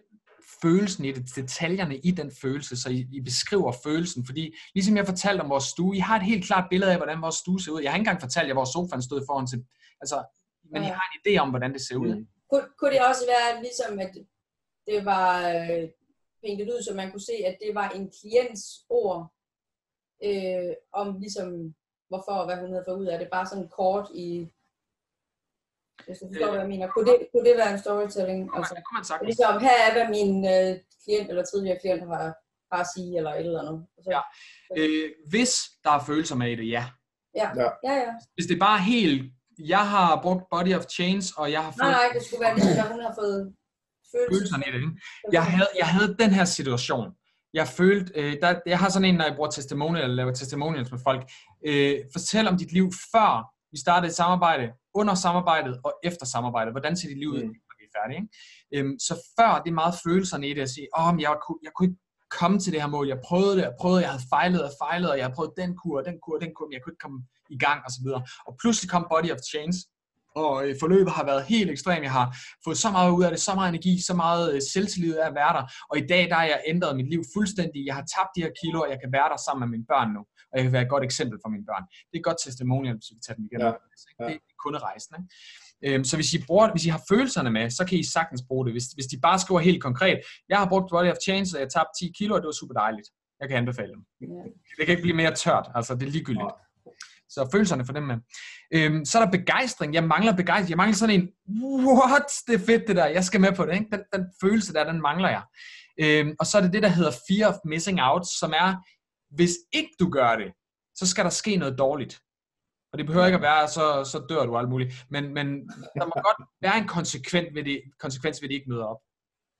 følelsen i det, detaljerne i den følelse, så I beskriver følelsen, fordi ligesom jeg fortalte om vores stue, I har et helt klart billede af, hvordan vores stue ser ud. Jeg har ikke engang fortalt jer, hvor sofaen stod foran til, men I har en idé om, hvordan det ser ud. Kunne det også være ligesom, at det var pænket ud, så man kunne se, at det var en klients ord, om ligesom hvorfor og hvad hun havde fået ud af det, bare sådan kort i Hvis du forstår, hvad jeg mener. Kunne det være en storytelling? Altså, det kunne man sagtens. Ligesom, her er, hvad min klient eller tidligere klient har at sige, eller et eller andet. Altså, ja. Hvis der er følelser med det, ja. Ja. Ja. Ja, ja. Hvis det er bare helt, jeg har brugt Body of Change, og jeg har fået... Nej, det skulle være det, hun har fået følelserne i det. Jeg havde den her situation. Jeg følte, jeg har sådan en, når jeg bruger testimonial, eller laver testimonials med folk. Fortæl om dit liv før vi startede et samarbejde, under samarbejdet og efter samarbejdet. Hvordan ser dit liv ud, når vi er færdige? Ikke? Så før, det er meget følelserne i det at sige, jeg kunne ikke komme til det her mål. Jeg prøvede det, jeg havde fejlet, og jeg havde prøvet den kur, den kur, men jeg kunne ikke komme i gang osv. Og pludselig kom Body of Change. Og forløbet har været helt ekstremt. Jeg har fået så meget ud af det, så meget energi, så meget selvtillid af at være der. Og i dag, der har jeg ændret mit liv fuldstændig. Jeg har tabt de her kilo, og jeg kan være der sammen med mine børn nu. Og jeg kan være et godt eksempel for mine børn. Det er et godt testimonial, hvis vi tager dem igen. Ja, ja. Det er kunderejsen. Så hvis I har følelserne med, så kan I sagtens bruge det. Hvis de bare skriver helt konkret, jeg har brugt Body of Change, og jeg tabte 10 kilo, og det var super dejligt. Jeg kan anbefale dem. Ja. Det kan ikke blive mere tørt. Altså, det er ligegyldigt. Ja. Så følelserne for dem med. Så er der begejstring. Jeg mangler sådan en, what, det er fedt det der, jeg skal med på det. Ikke? Den følelse der, den mangler jeg. Og så er det, der hedder fear of missing out, som er, hvis ikke du gør det, så skal der ske noget dårligt. Og det behøver ikke at være, så dør du alt muligt. Men der må godt være en konsekvens ved, at de ikke møder op.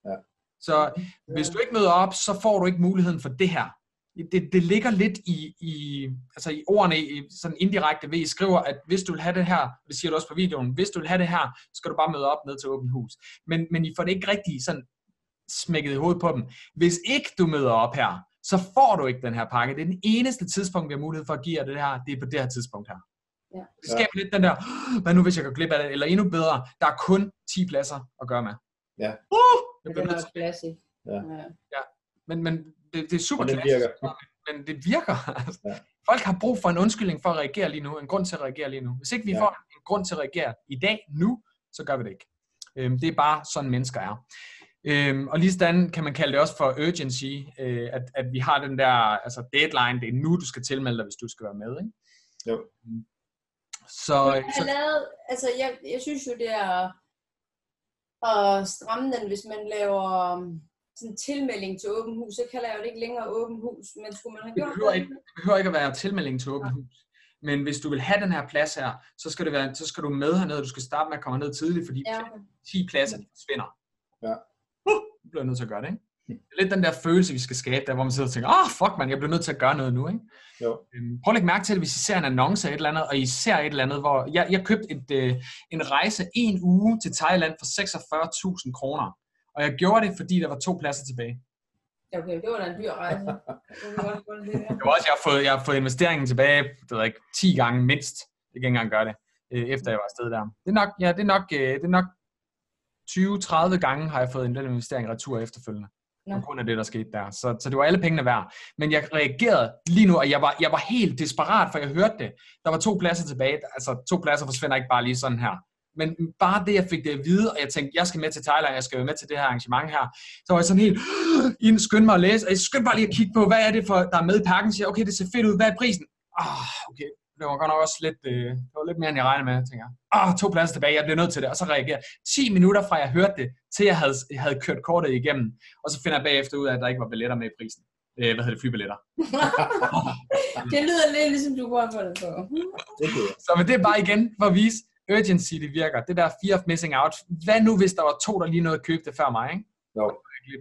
Ja. Så hvis du ikke møder op, så får du ikke muligheden for det her. Det ligger lidt i ordene, i sådan indirekte ved, I skriver, at hvis du vil have det her, det siger du også på videoen, hvis du vil have det her, så skal du bare møde op ned til åbent hus. Men I får det ikke rigtig sådan smækket i hovedet på dem. Hvis ikke du møder op her, så får du ikke den her pakke. Det er den eneste tidspunkt, vi har mulighed for at give jer det her, det er på det her tidspunkt her. Ja. Det skaber lidt den der, hvad nu hvis jeg går glip af det, eller endnu bedre, der er kun 10 pladser at gøre med. Ja. Det er klassisk. Ja. Ja. Men det er super klassisk, men det virker. Ja. Folk har brug for en undskyldning for at reagere lige nu, en grund til at reagere lige nu. Hvis ikke vi får en grund til at reagere i dag, nu, så gør vi det ikke. Det er bare sådan mennesker er. Og lige sådan kan man kalde det også for urgency, at vi har den der altså deadline, det er nu, du skal tilmelde dig, hvis du skal være med. Ikke? Jo. Jeg synes jo, det er at stramme den, hvis man laver... sådan en tilmelding til åben hus, så kalder jeg jo det ikke længere åben hus, men skulle man have gjort det behøver ikke at være tilmelding til åben hus, men hvis du vil have den her plads her, så skal du med hernede, og du skal starte med at komme ned tidligt, fordi 10 pladser forsvinder. Ja. Du bliver nødt til at gøre det, ikke? Det er lidt den der følelse, vi skal skabe der, hvor man sidder og tænker, fuck man, jeg bliver nødt til at gøre noget nu, ikke? Jo. Prøv at lægge mærke til det, hvis I ser en annonce af et eller andet, og I ser et eller andet, hvor jeg købte en rejse en uge til Thailand for 46.000 kroner. Og jeg gjorde det, fordi der var 2 pladser tilbage. Okay, det var da en dyr rejse. Det var også, jeg har fået investeringen tilbage, det ved jeg ikke, 10 gange mindst. Jeg kan ikke engang gøre det, efter jeg var afsted der. Det er nok 20-30 gange har jeg fået den investering retur efterfølgende. På grund af det, der skete der. Så det var alle pengene værd. Men jeg reagerede lige nu, og jeg var helt desperat, for jeg hørte det. Der var 2 pladser tilbage. Altså, 2 pladser forsvinder ikke bare lige sådan her. Men bare det, jeg fik det at vide, og jeg tænkte, jeg skal med til Thailand, jeg skal være med til det her arrangement her, så var jeg sådan helt, skyndte mig at læse, og jeg skyndte bare lige at kigge på, hvad er det for, der er med i pakken, siger, okay, det ser fedt ud, hvad er prisen? Okay, det var godt nok også lidt, det var lidt mere, end jeg regnede med, tænker jeg. 2 pladser tilbage, jeg bliver nødt til det, og så reagerer 10 minutter fra, jeg hørte det, til jeg havde kørt kortet igennem, og så finder jeg bagefter ud af, at der ikke var billetter med i prisen. Flybilletter. Det lyder lidt ligesom, du går på det på. Så men det er bare igen for at vise, urgency, det virker. Det der fear of missing out. Hvad nu, hvis der var 2, der lige nåede at købe det før mig, ikke? Jo.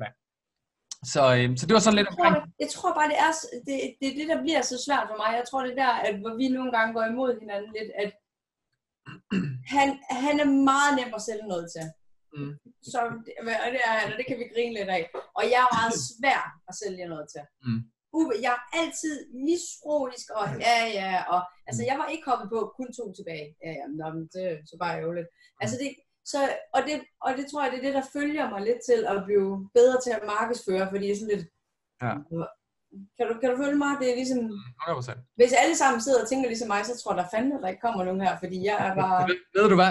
No. Så det var sådan lidt omkring. Jeg tror bare, det er det, der bliver så svært for mig. Jeg tror, det der, at hvor vi nogle gange går imod hinanden lidt, at han er meget nem at sælge noget til. Mm. Så, og det kan vi grine lidt af. Og jeg er meget svær at sælge noget til. Mm. Jeg er altid misrotisk, og og altså jeg var ikke hoppet på, kun 2 tilbage, det er så bare ærgerligt. Altså det, så, og det tror jeg, det er det, der følger mig lidt til at blive bedre til at markedsføre, fordi det er sådan lidt, kan du følge mig, det er ligesom, 100%. Hvis alle sammen sidder og tænker ligesom mig, så tror jeg, der fandme, der ikke kommer nogen her, fordi jeg er bare...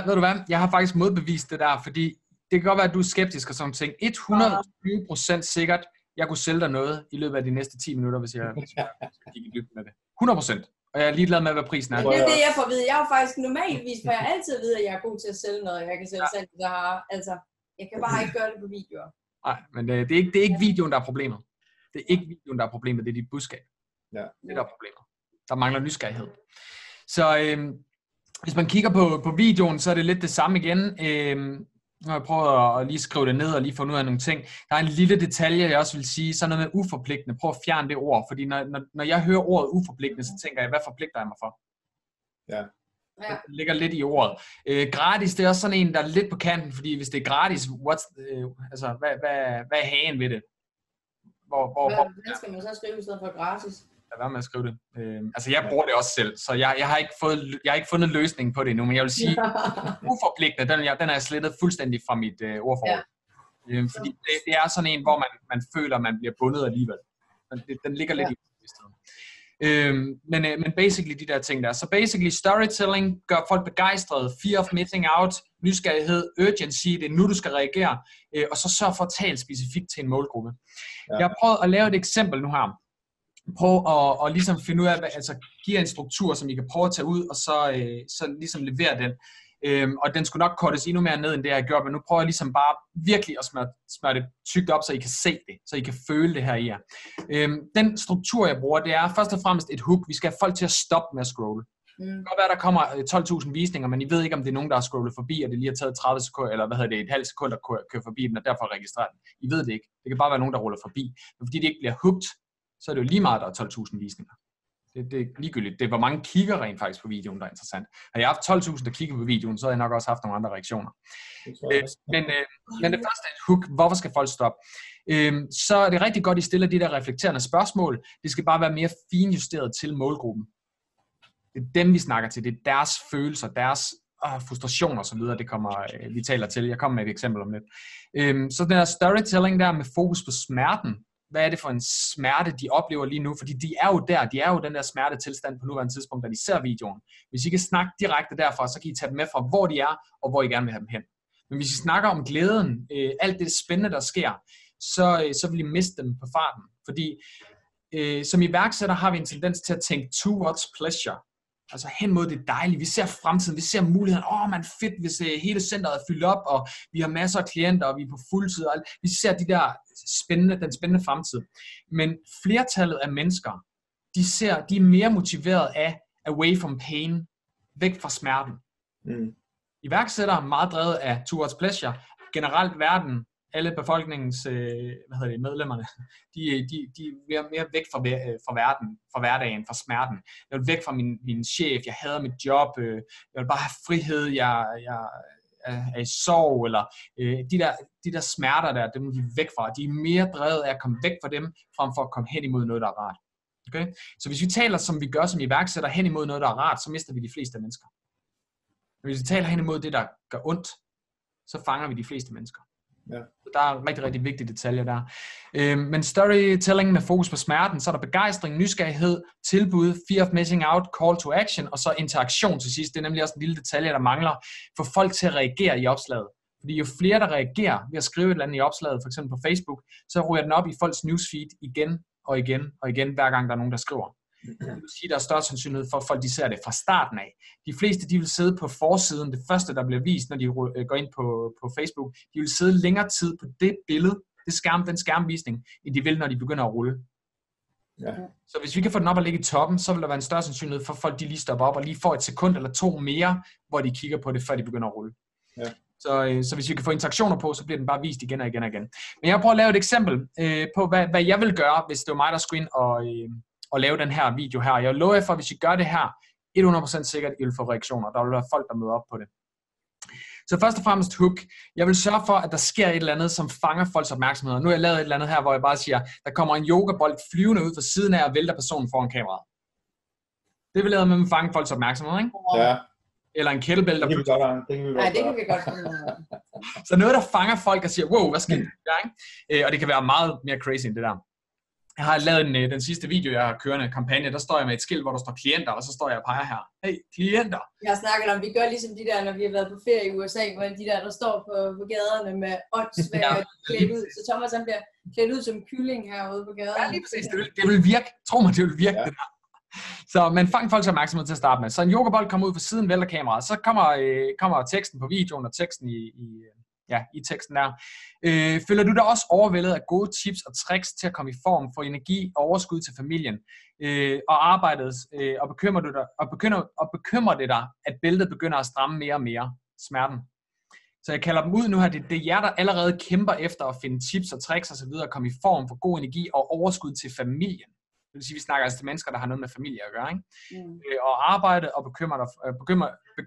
Ved du hvad, jeg har faktisk modbevist det der, fordi det kan godt være, at du er skeptisk og sådan ting, 120% sikkert, jeg kunne sælge dig noget i løbet af de næste 10 minutter, hvis jeg gik i dybden med det. 100%. Og jeg er ligeglad med, hvad prisen er. Det er det, jeg får at vide. Jeg er jo faktisk normalvis, for jeg altid ved, at jeg er god til at sælge noget. Jeg kan sælge selv, der har. Altså, jeg kan bare ikke gøre det på videoer. Nej, men det er ikke videoen, der er problemet. Det er ikke videoen, der er problemet. Det er dit budskab. Ja. Det der er problemet. Der mangler nysgerrighed. Så hvis man kigger på videoen, så er det lidt det samme igen. Når jeg prøver at lige skrive det ned og lige få ud af nogle ting. Der er en lille detalje, jeg også vil sige. Sådan noget med uforpligtende. Prøv at fjerne det ord. Fordi når jeg hører ordet uforpligtende, så tænker jeg, hvad forpligter jeg mig for? Ja. Det ligger lidt i ordet. Gratis, det er også sådan en, der er lidt på kanten. Fordi hvis det er gratis, hvad er hagen ved det? Hvad skal man så skrive i stedet for gratis? Lad være med at skrive det. Jeg bruger det også selv, så jeg har ikke fundet løsning på det endnu, men jeg vil sige, uforpligtende, den er jeg slettet fuldstændig fra mit ordforråd. Ja. Fordi det er sådan en, hvor man føler, man bliver bundet alligevel. Den ligger lidt i stedet. Men basically de der ting der. Så basically storytelling gør folk begejstrede, fear of missing out, nysgerrighed, urgency, det er nu du skal reagere, og så sørg for at tale specifikt til en målgruppe. Ja. Jeg har prøvet at lave et eksempel nu her. Prøv at ligesom finde ud af, give en struktur, som I kan prøve at tage ud, og så ligesom levere den. Og den skulle nok kortes endnu mere ned, end det jeg har gjort, men nu prøver jeg ligesom bare virkelig at smøre det tykt op, så I kan se det, så I kan føle det her i jer. Den struktur, jeg bruger, det er først og fremmest et hook. Vi skal have folk til at stoppe med at scrolle. Det kan godt være, der kommer 12.000 visninger, men I ved ikke, om det er nogen, der har scrollet forbi, og det lige har taget 30 sekunder, eller et halvt sekund at køre forbi den, og derfor registrerer den. I ved det ikke. Det kan bare være nogen, der ruller forbi. Men fordi det ikke bliver hooked, så er det jo lige meget, der er 12.000 visninger. Det er ligegyldigt. Det er, hvor mange kigger rent faktisk på videoen, der er interessant. Har jeg haft 12.000, der kigger på videoen, så har jeg nok også haft nogle andre reaktioner. Men det første er et hook. Hvorfor skal folk stoppe? Så er det rigtig godt, I stiller de der reflekterende spørgsmål. Det skal bare være mere finjusteret til målgruppen. Det er dem, vi snakker til. Det er deres følelser, deres frustration og så videre, det kommer, vi taler til. Jeg kommer med et eksempel om lidt. Så den der storytelling der med fokus på smerten. Hvad er det for en smerte, de oplever lige nu? Fordi de er jo den der smertetilstand på nuværende tidspunkt, da de ser videoen. Hvis I kan snakke direkte derfra, så kan I tage dem med fra, hvor de er, og hvor I gerne vil have dem hen. Men hvis I snakker om glæden, alt det spændende, der sker, så vil I miste dem på farten. Fordi som iværksætter har vi en tendens til at tænke towards pleasure. Altså hen mod det dejlige. Vi ser fremtiden, vi ser muligheden. Fedt, hvis hele centret er fyldt op, og vi har masser af klienter, og vi er på fuldtid. Og vi ser den spændende fremtid. Men flertallet af mennesker, de er mere motiveret af away from pain, væk fra smerten. Iværksættere er meget drevet af towards pleasure. Generelt verden, alle befolkningens medlemmerne, de er mere væk fra verden, fra hverdagen, fra smerten. Jeg vil væk fra min chef, jeg hader mit job, jeg vil bare have frihed, jeg er i sorg, eller de der smerter der, dem er de væk fra. De er mere drevet af at komme væk fra dem, frem for at komme hen imod noget, der er rart. Okay? Så hvis vi taler, som vi gør som iværksætter, hen imod noget, der er rart, så mister vi de fleste mennesker. Men hvis vi taler hen imod det, der gør ondt, så fanger vi de fleste mennesker. Ja. Der er rigtig, rigtig vigtige detaljer der. Men storytelling med fokus på smerten, så er der begejstring, nysgerrighed, tilbud, fear of missing out, call to action, og så interaktion til sidst. Det er nemlig også en lille detalje, der mangler. Få folk til at reagere i opslaget. Fordi jo flere, der reagerer ved at skrive et eller andet i opslaget, for eksempel på Facebook, så ryger den op i folks newsfeed igen og igen og igen, hver gang der er nogen, der skriver. Det vil sige, der er større sandsynlighed for, at folk de ser det fra starten af. De fleste de vil sidde på forsiden, det første der bliver vist, når de går ind på Facebook. De vil sidde længere tid på det billede, den skærmvisning, end de vil, når de begynder at rulle. Ja. Så hvis vi kan få den op og ligge i toppen, så vil der være en større sandsynlighed for, at folk de lige stopper op og lige får et sekund eller to mere, hvor de kigger på det, før de begynder at rulle. Ja. Så hvis vi kan få interaktioner på, så bliver den bare vist igen og igen og igen. Men jeg prøver at lave et eksempel på, hvad jeg vil gøre, hvis det var mig, der skulle ind og lave den her video her. Jeg lover jer for, at hvis I gør det her, 100% sikkert, I vil få reaktioner. Der vil være folk, der møder op på det. Så først og fremmest hook. Jeg vil sørge for, at der sker et eller andet, som fanger folks opmærksomhed. Nu har jeg lavet et eller andet her, hvor jeg bare siger, der kommer en yogabold flyvende ud fra siden af og vælter personen foran kameraet. Det vil lade med at fange folks opmærksomhed, ikke? Ja. Eller en kettlebell, der flyver. Nej, det kan vi godt finde. Så noget, der fanger folk og siger, wow, hvad sker der, ikke? Og det kan være meget mere crazy end det der. Jeg har lavet den sidste video, jeg har kørende kampagne, der står jeg med et skilt, hvor der står klienter, og så står jeg og peger her. Hey, klienter! Jeg har snakket om, vi gør ligesom de der, når vi har været på ferie i USA, hvor de der, der står på gaderne med åndssvær og klædt ud. Så Thomas han bliver klædt ud som kylling herude på gaderne. Ja, lige præcis. Det vil virke. Tro mig, det vil virke, ja. Det der. Så man fang folks opmærksomhed til at starte med. Så en yogabold kommer ud fra siden, vælter kameraet. Så kommer teksten på videoen og teksten i teksten der. Føler du dig også overvældet af gode tips og tricks til at komme i form, for energi og overskud til familien og arbejdet, og bekymrer det dig, at bæltet begynder at stramme mere og mere smerten? Så jeg kalder dem ud nu her, det er jer, der allerede kæmper efter at finde tips og tricks og så videre, og komme i form for god energi og overskud til familien. Det vil sige, vi snakker altså til mennesker, der har noget med familie at gøre, ikke? Mm. Og arbejde, og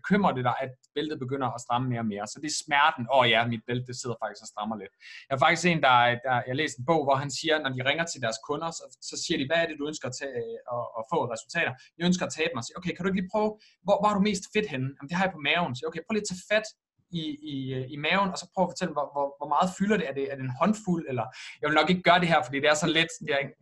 bekymrer det dig, at bæltet begynder at stramme mere og mere. Så det er smerten. Mit bælte det sidder faktisk og strammer lidt. Jeg har faktisk en, jeg læste en bog, hvor han siger, når de ringer til deres kunder, så siger de, hvad er det, du ønsker at få resultater? Jeg ønsker at tabe mig. Så okay, kan du ikke lige prøve, hvor er du mest fedt henne? Jamen, det har jeg på maven. Så okay, prøv lige at tage fat i maven, og så prøv at fortælle, hvor meget fylder det? Er det en håndfuld? Eller, jeg vil nok ikke gøre det her, fordi det er så let.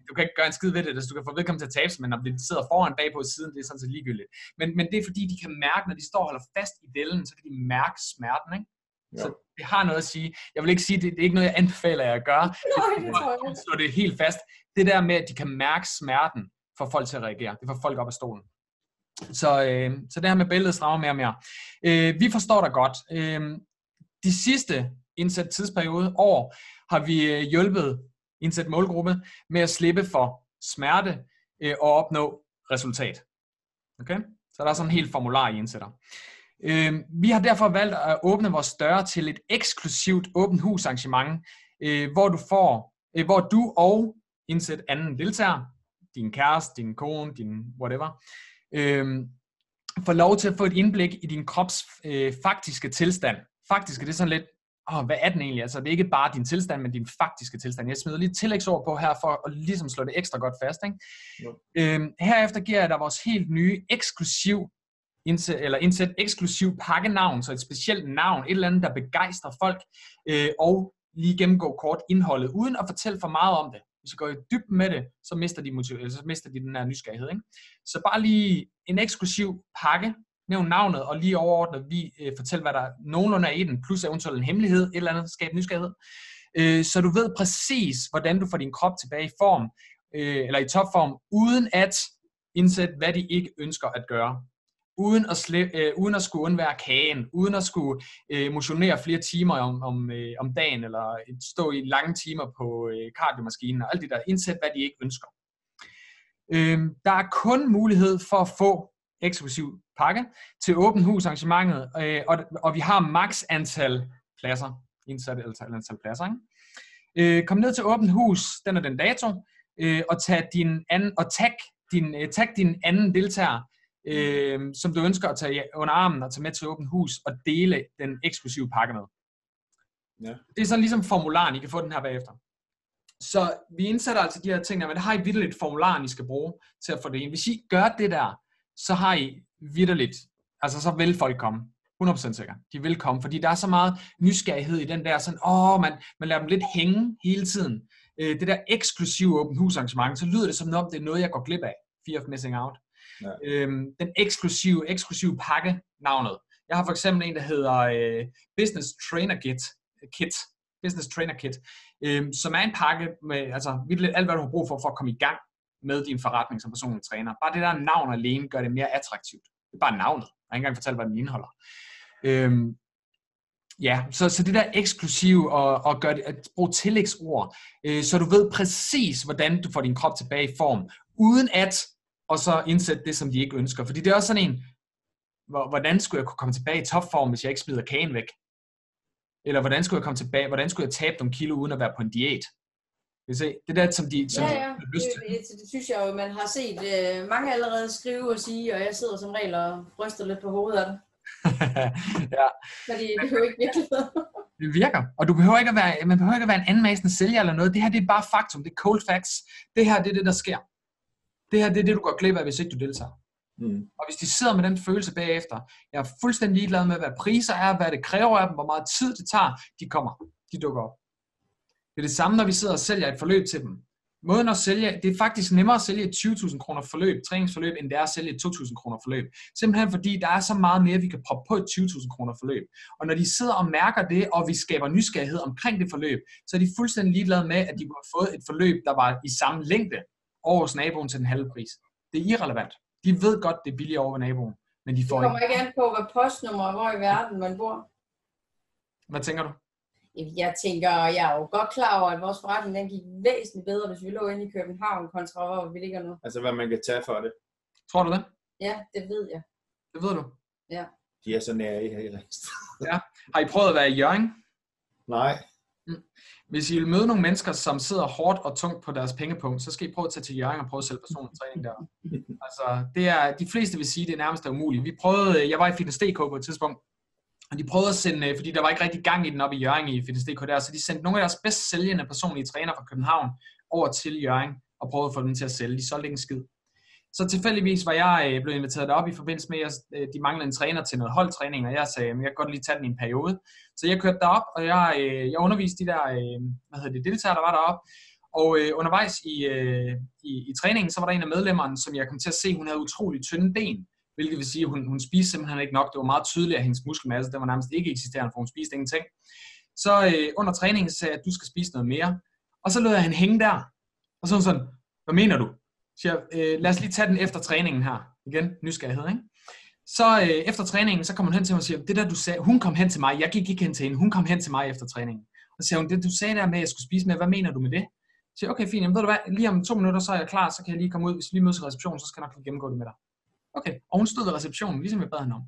Du kan ikke gøre en skid ved det, så du kan få vedkommende til at tabe sig, men når det sidder foran, bagpå og siden, det er sådan set ligegyldigt. Men det er fordi, de kan mærke, når de står og holder fast i delen, så kan de mærke smerten, ikke? Ja. Så det har noget at sige. Jeg vil ikke sige, det er ikke noget, jeg anbefaler jer at gøre. Det slår det helt fast. Det der med, at de kan mærke smerten, får folk til at reagere. Det får folk op af stolen. Så det her med bæltet strammer mere og mere. Vi forstår dig godt. De sidste indsat tidsperiode år har vi hjulpet indsat målgruppe med at slippe for smerte og opnå resultat. Okay? Så der er sådan en helt formular i indsætter. Vi har derfor valgt at åbne vores døre til et eksklusivt åbent hus arrangement, hvor du og indsæt anden deltager, din kæreste, din kone, din whatever, for lov til at få et indblik i din krops faktiske tilstand. Faktisk er det sådan lidt, hvad er den egentlig? Altså det er ikke bare din tilstand, men din faktiske tilstand. Jeg smider lige et tillægsord på her, for at ligesom slå det ekstra godt fast, ikke? Ja. Herefter giver jeg dig vores helt nye indsæt eksklusiv pakkenavn, så et specielt navn, et eller andet, der begejstrer folk, og lige gennemgå kort indholdet, uden at fortælle for meget om det. Hvis vi går i dybden med det, så mister de den her nysgerrighed, ikke? Så bare lige en eksklusiv pakke, nævn navnet, og lige overordnet fortæl, hvad der nogenlunde er i den, plus eventuelt en hemmelighed, et eller andet, skab nysgerrighed. Så du ved præcis, hvordan du får din krop tilbage i form, eller i topform, uden at indsætte, hvad de ikke ønsker at gøre. Uden at skulle undvære kagen, uden at skulle motionere flere timer om dagen, eller stå i lange timer på kardiomaskinen, og alt det der, indsæt hvad de ikke ønsker. Der er kun mulighed for at få eksklusiv pakke til åbent hus arrangementet, og vi har maks antal pladser, indsat antal pladser, ikke? Kom ned til åbent hus, den er den dato, og tag din anden deltager, som du ønsker at tage under armen og tage med til åbent hus og dele den eksklusive pakke med. Ja. Det er sådan ligesom formularen, I kan få den her bagefter. Så vi indsætter altså de her ting, men det har I vitterligt formularen, I skal bruge til at få det ind. Hvis I gør det der, så har I vitterligt, altså så vil folk komme. 100% sikkert. De vil komme, fordi der er så meget nysgerrighed i den der, sådan, man lader dem lidt hænge hele tiden. Det der eksklusive åbent hus arrangement, så lyder det som noget, det er noget, jeg går glip af. Fear of missing out. Ja. Den eksklusive pakke navnet. Jeg har for eksempel en, der hedder Business Trainer Kit. Business Trainer Kit, som er en pakke med alt hvad du har brug for at komme i gang med din forretning som personlig træner. Bare det der navn alene gør det mere attraktivt. Det er bare navnet. Jeg har ikke engang fortalt, hvad den indeholder. Så det der eksklusive og gør det, at bruge tillægsord, så du ved præcis, hvordan du får din krop tilbage i form, uden at og så indsætte det, som de ikke ønsker. Fordi det er også sådan en, hvordan skulle jeg kunne komme tilbage i topform, hvis jeg ikke smider kagen væk? Eller hvordan skulle jeg tabe nogle kilo, uden at være på en diæt? Vil I se? Det der, som de har lyst til. Det synes jeg jo, man har set mange allerede skrive og sige, og jeg sidder som regel og ryster lidt på hovedet af det. Ja. Fordi det behøver ikke virkelig. Det virker, og man behøver ikke at være en anmassende sælger eller noget. Det her, det er bare faktum, det er cold facts. Det her, det er det, der sker. Det her, det er det, du går glip af, hvis ikke du deltager. Mm. Og hvis de sidder med den følelse bagefter, jeg er fuldstændig ligeglad med, hvad priser er, hvad det kræver af dem, hvor meget tid det tager, de kommer. De dukker op. Det er det samme, når vi sidder og sælger et forløb til dem. Det er faktisk nemmere at sælge et 20.000 kroner forløb, træningsforløb, end det er at sælge et 2.000 kroner forløb. Simpelthen fordi, der er så meget mere, vi kan proppe på et 20.000 kroner forløb. Og når de sidder og mærker det, og vi skaber nysgerrighed omkring det forløb, så er de fuldstændig ligeglade med, at de kunne have fået et forløb, der var i samme længde over hos naboen til den halve pris. Det er irrelevant. De ved godt, det er billigere over ved naboen, men de får ikke. Det kommer ikke an på, hvad postnummer og hvor i verden man bor. Hvad tænker du? Jeg tænker, jeg er jo godt klar over, at vores forretning den gik væsentligt bedre, hvis vi lå inde i København kontra hvor vi ligger nu. Altså hvad man kan tage for det. Tror du det? Ja, det ved jeg. Det ved du? Ja. De er så nære i her i Ringsted. Ja. Har I prøvet at være i Jørring? Nej. Hvis I vil møde nogle mennesker, som sidder hårdt og tungt på deres pengepunkt, så skal I prøve at tage til Jørring og prøve selv personlig træning der. Altså, det er, de fleste vil sige, det er nærmest umuligt. Vi prøvede, jeg var i Fitness DK på et tidspunkt, og de prøvede at sende, fordi der var ikke rigtig gang i den op i Jørring i Fitness DK der, så de sendte nogle af deres bedst sælgende personlige trænere fra København over til Jørring og prøvede at få dem til at sælge. De solgte ikke en skid. Så tilfældigvis var jeg blevet inviteret op i forbindelse med, at de manglede en træner til noget holdtræning, og jeg sagde, at jeg kan godt lige tage den i en periode. Så jeg kørte derop, og jeg underviste de der deltagere, der var derop. Og undervejs i træningen, så var der en af medlemmerne, som jeg kom til at se, hun havde utrolig tynde ben, hvilket vil sige, at hun spiste simpelthen ikke nok. Det var meget tydeligt, at hendes muskelmasse, den var nærmest ikke eksisterende, for hun spiste ingenting. Så under træningen sagde jeg, at du skal spise noget mere. Og så lod jeg hende hænge der. Og så sådan, hvad mener du? Så lad os lige tage den efter træningen her. Igen, nysgerrighed, ikke? Så efter træningen, så kom hun hen til mig og siger, det der du sagde, hun kom hen til mig, jeg gik ikke hen til hende, hun kom hen til mig efter træningen. Og så siger hun, det du sagde der med, at jeg skulle spise med, hvad mener du med det? Så siger, okay fint, jamen ved du hvad, lige om 2 minutter, så er jeg klar, så kan jeg lige komme ud, hvis vi lige mødes i receptionen, så skal jeg nok lige gennemgå det med dig. Okay, og hun stod ved receptionen, ligesom jeg bad hende om.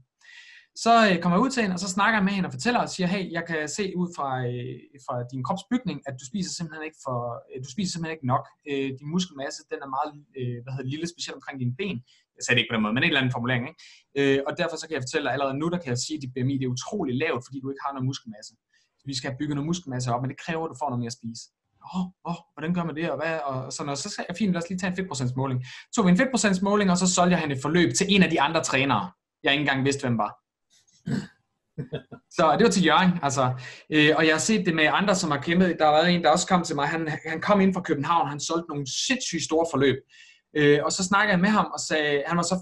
Så kommer jeg ud til hende, og så snakker jeg med hende og fortæller og siger, hey, jeg kan se ud fra din kropsbygning, at du spiser simpelthen ikke nok. Din muskelmasse, den er meget lille, specielt omkring dine ben. Jeg sagde det ikke på den måde, men en eller anden formulering, ikke? Og derfor så kan jeg fortælle dig allerede nu, der kan jeg sige, at dit BMI det er utroligt lavt, fordi du ikke har noget muskelmasse. Så vi skal have bygget noget muskelmasse op, men det kræver, at du får noget mere at spise. Hvordan gør man det, og hvad, og sådan noget. Så sagde jeg, fint, lad os lige tage en fedtprocentsmåling. Så tog vi en fedtprocentsmåling, og så solgte jeg hende et forløb til en af de andre trænere. Jeg ikke engang vidste, hvem var. Så det var til Jørgen, altså. Og jeg har set det med andre, som har kæmpet. Der har været en, der også kom til mig. Han kom ind fra København, han solgte nogle sindssygt store forløb. Og så snakkede jeg med ham og sagde, han var så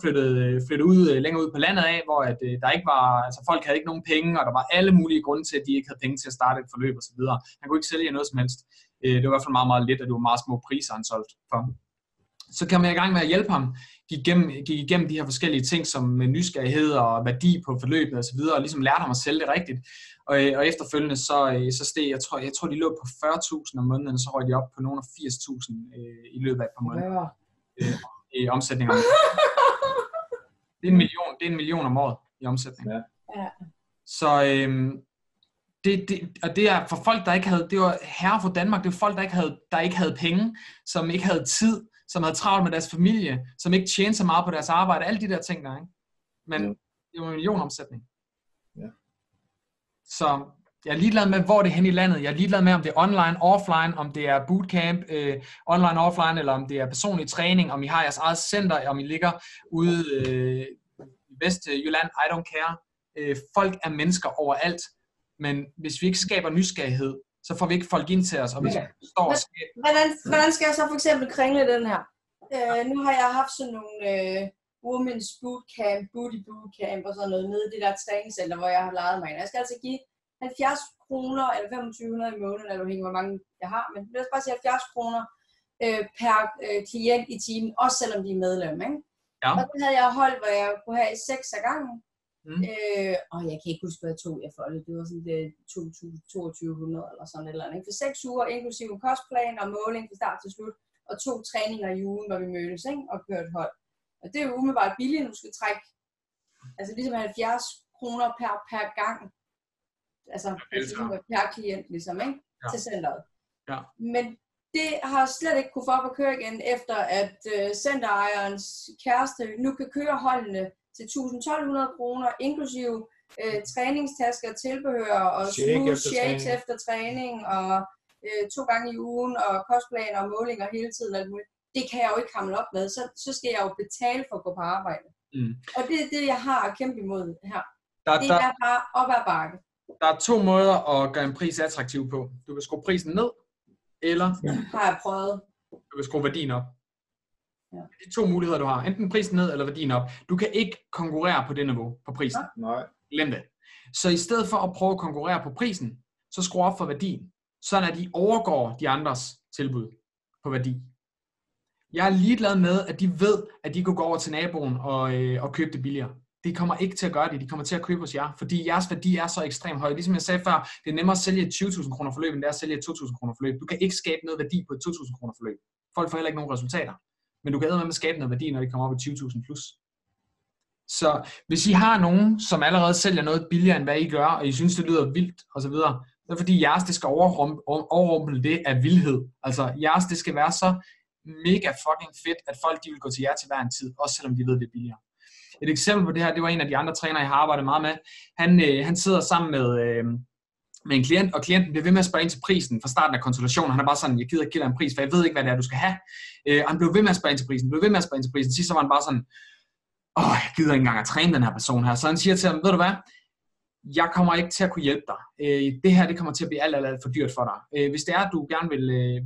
flyttet ud længere ud på landet af, hvor at, der ikke var, altså folk havde ikke nogen penge, og der var alle mulige grunde til, at de ikke havde penge til at starte et forløb og så videre. Han kunne ikke sælge noget som helst. Det var i hvert fald meget, meget lidt, og det var meget små priser, han solgte for. Så kom jeg i gang med at hjælpe ham, gik igennem de her forskellige ting, som nysgerrighed og værdi på forløbet og så videre, og ligesom lærte ham at sælge det rigtigt. Og efterfølgende så steg, jeg tror de lå på 40.000 om måneden, og så røg de op på nogle af 80.000 i løbet af et par måneder. I omsætning. Det er en million om året i omsætning. Ja. Så... Det er for folk, der ikke havde, det var herre for Danmark, det var folk, der ikke havde penge, som ikke havde tid, som havde travlt med deres familie, som ikke tjente så meget på deres arbejde, alle de der ting der, ikke? Men det var en millionomsætning. Ja. Så jeg er ligeglad med, hvor det er hen i landet. Jeg er ligeglad med, om det er online, offline, om det er bootcamp, online, offline, eller om det er personlig træning, om I har jeres eget center, om I ligger ude i Vestjylland, I don't care. Folk er mennesker overalt. Men hvis vi ikke skaber nysgerrighed, så får vi ikke folk ind til os, og hvis vi står og skaber... Hvordan skal jeg så for eksempel kringle den her? Nu har jeg haft sådan nogle women's bootcamp, booty bootcamp og sådan noget nede i det der træningscenter, hvor jeg har lejet mig. Jeg skal altså give 70 kroner eller 2500 i måneden, eller hvor mange jeg har, men det er bare sige 70 kroner per klient i timen, også selvom de er medlem, ikke? Ja. Og den havde jeg holdt, hvor jeg kunne have 6 af gangen. Og jeg kan ikke huske, hvad jeg tog, jeg foldede. Det var sådan det 2200 eller sådan et eller andet, ikke? For 6 uger, inklusive kostplan og måling fra start til slut, og 2 træninger i ugen, hvor vi mødtes, ikke? Og kørte hold. Og det er jo umiddelbart billigt, nu skal trække, altså ligesom 70 kroner per gang, altså per klient ligesom, ikke? Ja. Til centeret. Ja. Men det har slet ikke kunne få op at køre igen, efter at centerejerens kæreste nu kan køre holdene til 1.200 kroner, inklusive træningstasker, tilbehør og shakes efter træning, og 2 gange i ugen, og kostplaner og målinger hele tiden. Alt muligt. Det kan jeg jo ikke hamle op med, så skal jeg jo betale for at gå på arbejde. Mm. Og det er det, jeg har at kæmpe imod her. Det er bare op ad bakke. Der er 2 måder at gøre en pris attraktiv på. Du kan skrue prisen ned, eller har jeg prøvet. Du kan skrue værdien op. Ja. De 2 muligheder, du har. Enten prisen ned eller værdien op. Du kan ikke konkurrere på det niveau på prisen. Nej. Glem det. Så i stedet for at prøve at konkurrere på prisen, så skru op for værdien. Sådan at de overgår de andres tilbud på værdi. Jeg er ligeglad med, at de ved, at de kan gå over til naboen og købe det billigere. De kommer ikke til at gøre det. De kommer til at købe hos jer, fordi jeres værdi er så ekstremt høj. Ligesom jeg sagde før, det er nemmere at sælge et 20.000 kroner forløb, end det er at sælge et 2.000 kroner forløb. Du kan ikke skabe noget værdi på et 2.000 kroner forløb. Folk får heller ikke nogen resultater. Men du kan eddermame skabe noget værdi, når de kommer op i 20.000 plus. Så hvis I har nogen, som allerede sælger noget billigere, end hvad I gør, og I synes, det lyder vildt osv., så er det fordi jeres, det skal overrumple det af vildhed. Altså jeres, det skal være så mega fucking fedt, at folk de vil gå til jer til hver en tid, også selvom de ved, det er billigere. Et eksempel på det her, det var en af de andre trænere, jeg har arbejdet meget med. Han sidder sammen med en klient, og klienten bliver ved med at spørge ind til prisen fra starten af konsultationen. Han er bare sådan, jeg gider ikke give dig en pris, for jeg ved ikke, hvad det er, du skal have. Og han blev ved med at spørge ind til prisen, Sidst så var han bare sådan, jeg gider ikke engang at træne den her person her. Så han siger til ham, ved du hvad? Jeg kommer ikke til at kunne hjælpe dig. Det her, det kommer til at blive alt for dyrt for dig. Hvis det er, at du gerne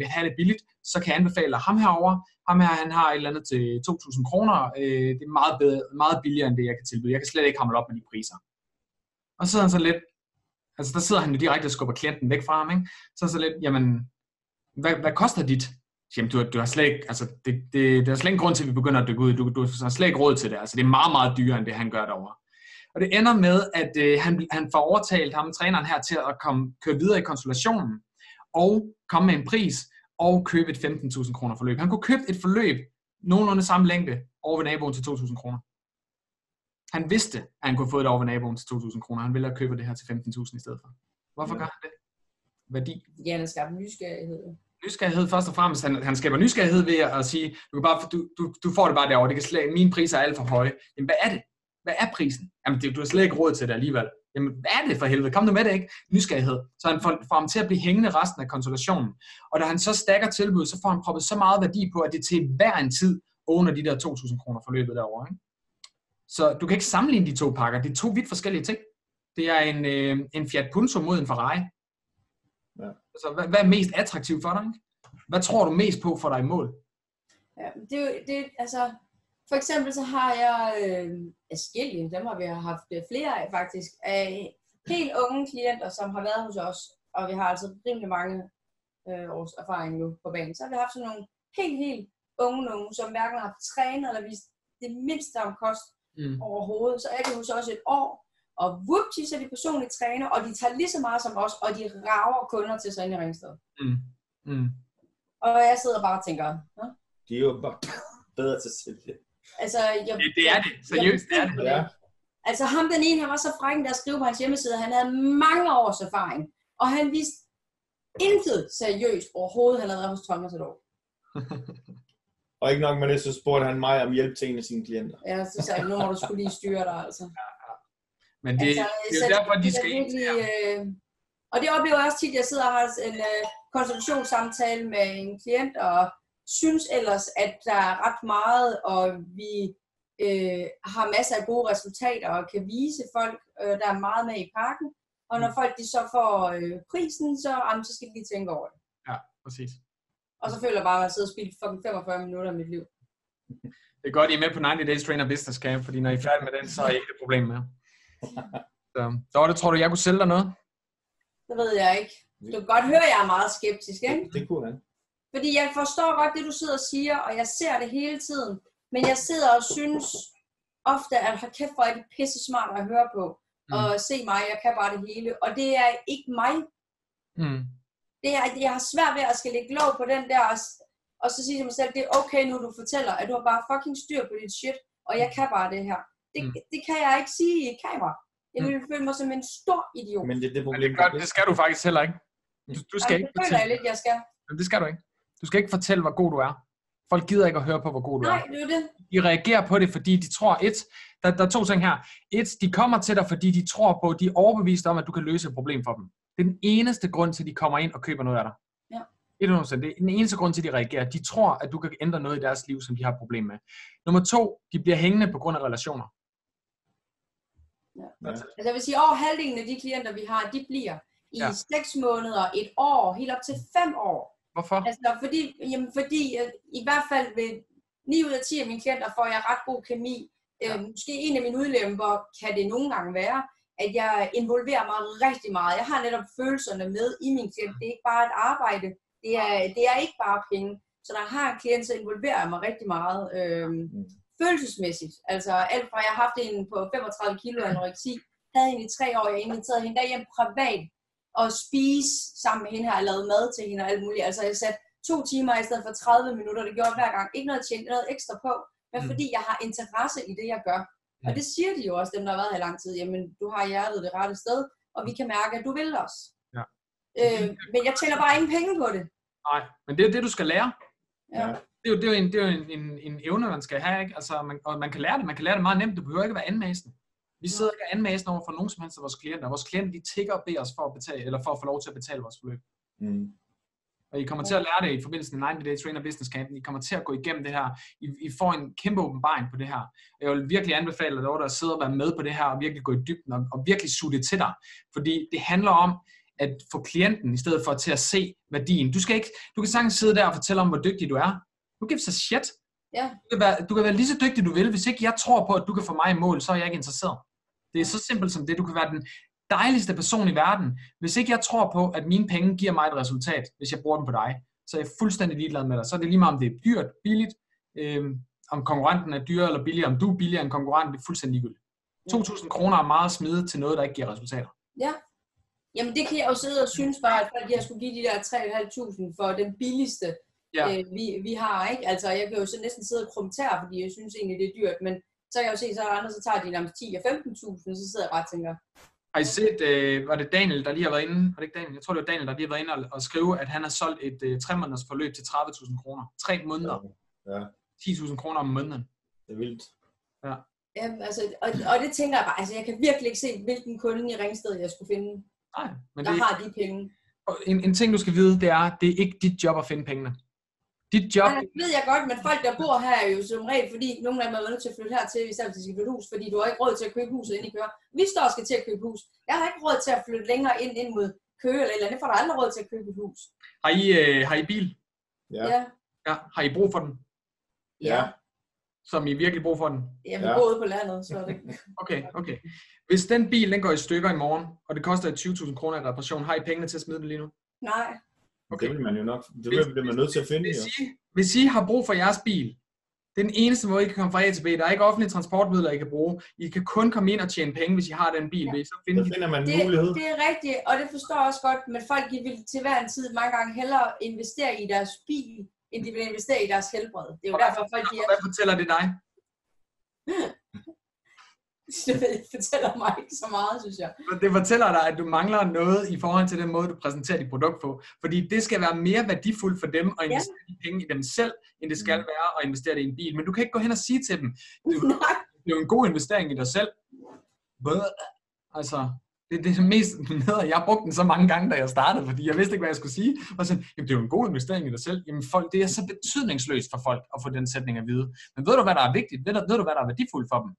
vil have det billigt, så kan jeg anbefale dig ham herover. Ham her, han har et eller andet til 2.000 kroner. Det er meget, meget billigere, end det, jeg kan tilbyde. Jeg kan slet ikke hamle op med de priser. Og så sidder han så lidt, altså der sidder han jo direkte og skubber klienten væk fra ham, ikke? Jamen, hvad koster dit? Jamen, du har slet ikke, altså, det er slet ikke grund til, at vi begynder at dykke ud. Du har slet ikke råd til det. Altså, det er meget, meget dyrere, end det, han gør derovre. Og det ender med, at han får overtalt ham, træneren her, til at køre videre i konsultationen og komme med en pris og købe et 15.000 kroner forløb. Han kunne købe et forløb nogenlunde samme længde over ved naboen til 2.000 kroner. Han vidste, at han kunne få det over ved naboen til 2.000 kroner. Han ville have købt det her til 15.000 i stedet for. Hvorfor gør han det? Værdi. Ja, han skaber nysgerrighed. Nysgerrighed først og fremmest. Han skaber nysgerrighed ved at sige, du får det bare derovre. Mine priser er alt for høje. Jamen, hvad er det? Hvad er prisen? Jamen, du har slet ikke råd til det alligevel. Jamen, hvad er det for helvede? Kom nu med det, ikke? Nysgerrighed. Så han får ham til at blive hængende resten af konsultationen. Og da han så stakker tilbud, så får han proppet så meget værdi på, at det til hver en tid under de der 2.000 kroner forløbet derovre, ikke? Så du kan ikke sammenligne de to pakker. Det er to vidt forskellige ting. Det er en Fiat Punto mod en Ferrari. Ja. Altså, hvad er mest attraktivt for dig, ikke? Hvad tror du mest på for dig i mål? Ja, det altså... For eksempel så har jeg forskellige, dem har vi haft flere af faktisk, af helt unge klienter, som har været hos os, og vi har altså rimelig mange års erfaring nu på banen. Så har vi haft sådan nogle helt unge, som hverken har trænet eller vist det mindste om kost overhovedet. Så er de hos os et år, og whoopty, så er de personlige træner, og de tager lige så meget som os, og de rager kunder til sig ind i Ringsted. Og jeg sidder bare og tænker, de er jo bare bedre til selvhjælp. Altså, det er det. Seriøst, det er det. Ja. Altså ham den ene, han var så frækken, der skrev på hans hjemmeside, han havde mange års erfaring, og han viste intet seriøst overhovedet, han havde været hos Thomas et år. Og ikke nok med det, så spurgte han mig om hjælp til en af sine klienter. Ja, så sagde jeg, nu må du skulle lige styre dig, altså. Ja. Men det er jo derfor, de skal ind. Og det oplever jeg også tit, jeg sidder og har en konsultationssamtale med en klient, og synes ellers, at der er ret meget, og vi har masser af gode resultater, og kan vise folk, der er meget med i pakken. Og når folk de så får prisen, så skal de lige tænke over det. Ja, præcis. Og så føler jeg bare, at jeg sidder og spilder fucking 45 minutter af mit liv. Det er godt, I er med på 90 Days Trainer Business Camp, fordi når I er færdig med den, så er I ikke det problem med. Så Dorte, tror du, jeg kunne sælge dig noget? Det ved jeg ikke. Du kan godt høre, at jeg er meget skeptisk, ikke? Det kunne han. Fordi jeg forstår godt det, du sidder og siger, og jeg ser det hele tiden. Men jeg sidder og synes ofte, at kæft, hvor er det pisse smart at høre på. Og se mig, jeg kan bare det hele. Og det er ikke mig. Jeg har svært ved at skal lægge lov på den der. Og så siger jeg mig selv, det er okay nu, du fortæller, at du har bare fucking styr på dit shit. Og jeg kan bare det her. Det kan jeg ikke sige i kamera. Jeg vil føle mig som en stor idiot. Men det problem, det skal du faktisk heller ikke. Du skal ikke fortælle. Det føler jeg lidt, jeg skal. Men det skal du ikke. Du skal ikke fortælle, hvor god du er. Folk gider ikke at høre på, hvor god du er. Nej, det. De reagerer på det, fordi de tror, der er to ting her. De kommer til dig, fordi de tror på, de er overbevist om, at du kan løse et problem for dem. Det er den eneste grund til, at de kommer ind og køber noget af dig. Ja. Det er den eneste grund til, at de reagerer. De tror, at du kan ændre noget i deres liv, som de har et problem med. Nummer 2, de bliver hængende på grund af relationer. Ja. Altså jeg vil sige, over halvdelen af de klienter, vi har, de bliver i 6 måneder, et år, helt op til 5 år. Hvorfor? Altså, fordi i hvert fald ved 9 ud af 10 af mine klienter får jeg ret god kemi. Måske en af mine udlemper kan det nogle gange være, at jeg involverer mig rigtig meget. Jeg har netop følelserne med i min klient. Det er ikke bare et arbejde. Det er ikke bare penge. Så der har klienter, der involverer mig rigtig meget følelsesmæssigt. Altså alt fra, jeg har haft en på 35 kilo anoreksi, havde hende i 3 år, jeg inviterede hende derhjem privat og spise sammen med hende her, og lavede mad til hende og alt muligt. Altså jeg satte 2 timer i stedet for 30 minutter, det gjorde hver gang. Ikke noget at tjene, noget ekstra på, men fordi jeg har interesse i det, jeg gør. Og det siger de jo også, dem der har været her i lang tid, jamen du har hjertet det rette sted, og vi kan mærke, at du vil os. Ja. Men jeg tæller bare ingen penge på det. Nej, men det er det, du skal lære. Ja. Det er jo en evne, man skal have, ikke? Altså, man kan lære det, man kan lære det meget nemt, du behøver ikke at være anmasen. Vi sidder ikke anmasen over for nogen som helst af vores klienter, og vores klienter, de tigger og beder os for at betale, eller for at få lov til at betale vores forløb. Mm. Og I kommer til at lære det i forbindelse med 90 Days Trainer Business Camp. I kommer til at gå igennem det her. I får en kæmpe åbenbaring på det her. Jeg vil virkelig anbefale dig at sidde og være med på det her, og virkelig gå i dybden, og virkelig suge det til dig. Fordi det handler om at få klienten, i stedet for til at se værdien. Du kan sagtens sidde der og fortælle om, hvor dygtig du er. Du gives a shit. Yeah. Du kan være lige så dygtig, du vil. Hvis ikke jeg tror på, at du kan få mig i mål, så er jeg ikke interesseret. Det er så simpelt som det. Du kan være den dejligste person i verden. Hvis ikke jeg tror på, at mine penge giver mig et resultat, hvis jeg bruger dem på dig, så er jeg fuldstændig ligeglad med dig. Så er det lige meget, om det er dyrt, billigt, om konkurrenten er dyrere eller billigere, om du er billigere end konkurrenten, det er fuldstændig ligegyldigt. 2.000 kroner er meget smidt til noget, der ikke giver resultater. Ja, jamen det kan jeg jo sidde og synes bare, at jeg skulle give de der 3.500 for den billigste, vi har, ikke? Altså jeg kan jo så næsten sidde og kommentere, fordi jeg synes egentlig, det er dyrt, men så kan jeg jo se, så er der andre, så tager de nærmest 10 og 15.000, så sidder jeg bare og tænker, har I set, var det Daniel, der lige har været inde, var det ikke Daniel? Jeg tror, det var Daniel, der lige har været inde og skrive, at han har solgt et 3 måneders forløb til 30.000 kroner. 3 måneder. Ja. 10.000 kroner om måneden. Det er vildt. Ja. Jamen, altså, og det tænker jeg bare, altså jeg kan virkelig ikke se, hvilken kunde i Ringsted, jeg skulle finde. Nej, men der det, har de penge. En ting, du skal vide, det er, at det er ikke dit job at finde pengene. Dit job... Ja, det ved jeg godt, men folk, der bor her, er jo som regel, fordi nogle af dem er nødt til at flytte hertil, især hvis de skal flytte hus, fordi du har ikke råd til at købe huset ind i Køge. Vi står og skal til at købe hus. Jeg har ikke råd til at flytte længere ind mod Køge eller andet, for der er aldrig råd til at købe et hus. Har I bil? Ja. Har I brug for den? Ja. Som I virkelig brug for den? Ja, vi bor ude på landet, så det... Okay. Hvis den bil, den går i stykker i morgen, og det koster 20.000 kroner i reparation, har I pengene til at smide den lige nu? Nej. Okay. Det vil man jo nok. Det bliver man nødt til at finde. Hvis I har brug for jeres bil, det er den eneste måde, I kan komme fra A til B. Der er ikke offentlige transportmidler, I kan bruge. I kan kun komme ind og tjene penge, hvis I har den bil. Ja. Så finder man en mulighed. Det er rigtigt, og det forstår jeg også godt. Men folk vil til hver en tid mange gange hellere investere i deres bil, end de vil investere i deres helbred. Det er jo derfor, folk siger... Hvad fortæller det dig? Det fortæller mig ikke så meget, synes jeg. Det fortæller dig, at du mangler noget i forhold til den måde, du præsenterer dit produkt på. Fordi det skal være mere værdifuldt for dem at investere penge i dem selv, end det skal være at investere det i en bil. Men du kan ikke gå hen og sige til dem, det er jo en god investering i dig selv. Altså, det er det mest nede. Jeg har brugt den så mange gange, da jeg startede, fordi jeg vidste ikke, hvad jeg skulle sige. Og så, jamen, det er jo en god investering i dig selv. Jamen, folk, det er så betydningsløst for folk at få den sætning at vide. Men ved du, hvad der er vigtigt? Ved du, hvad der er værdifuldt for dem?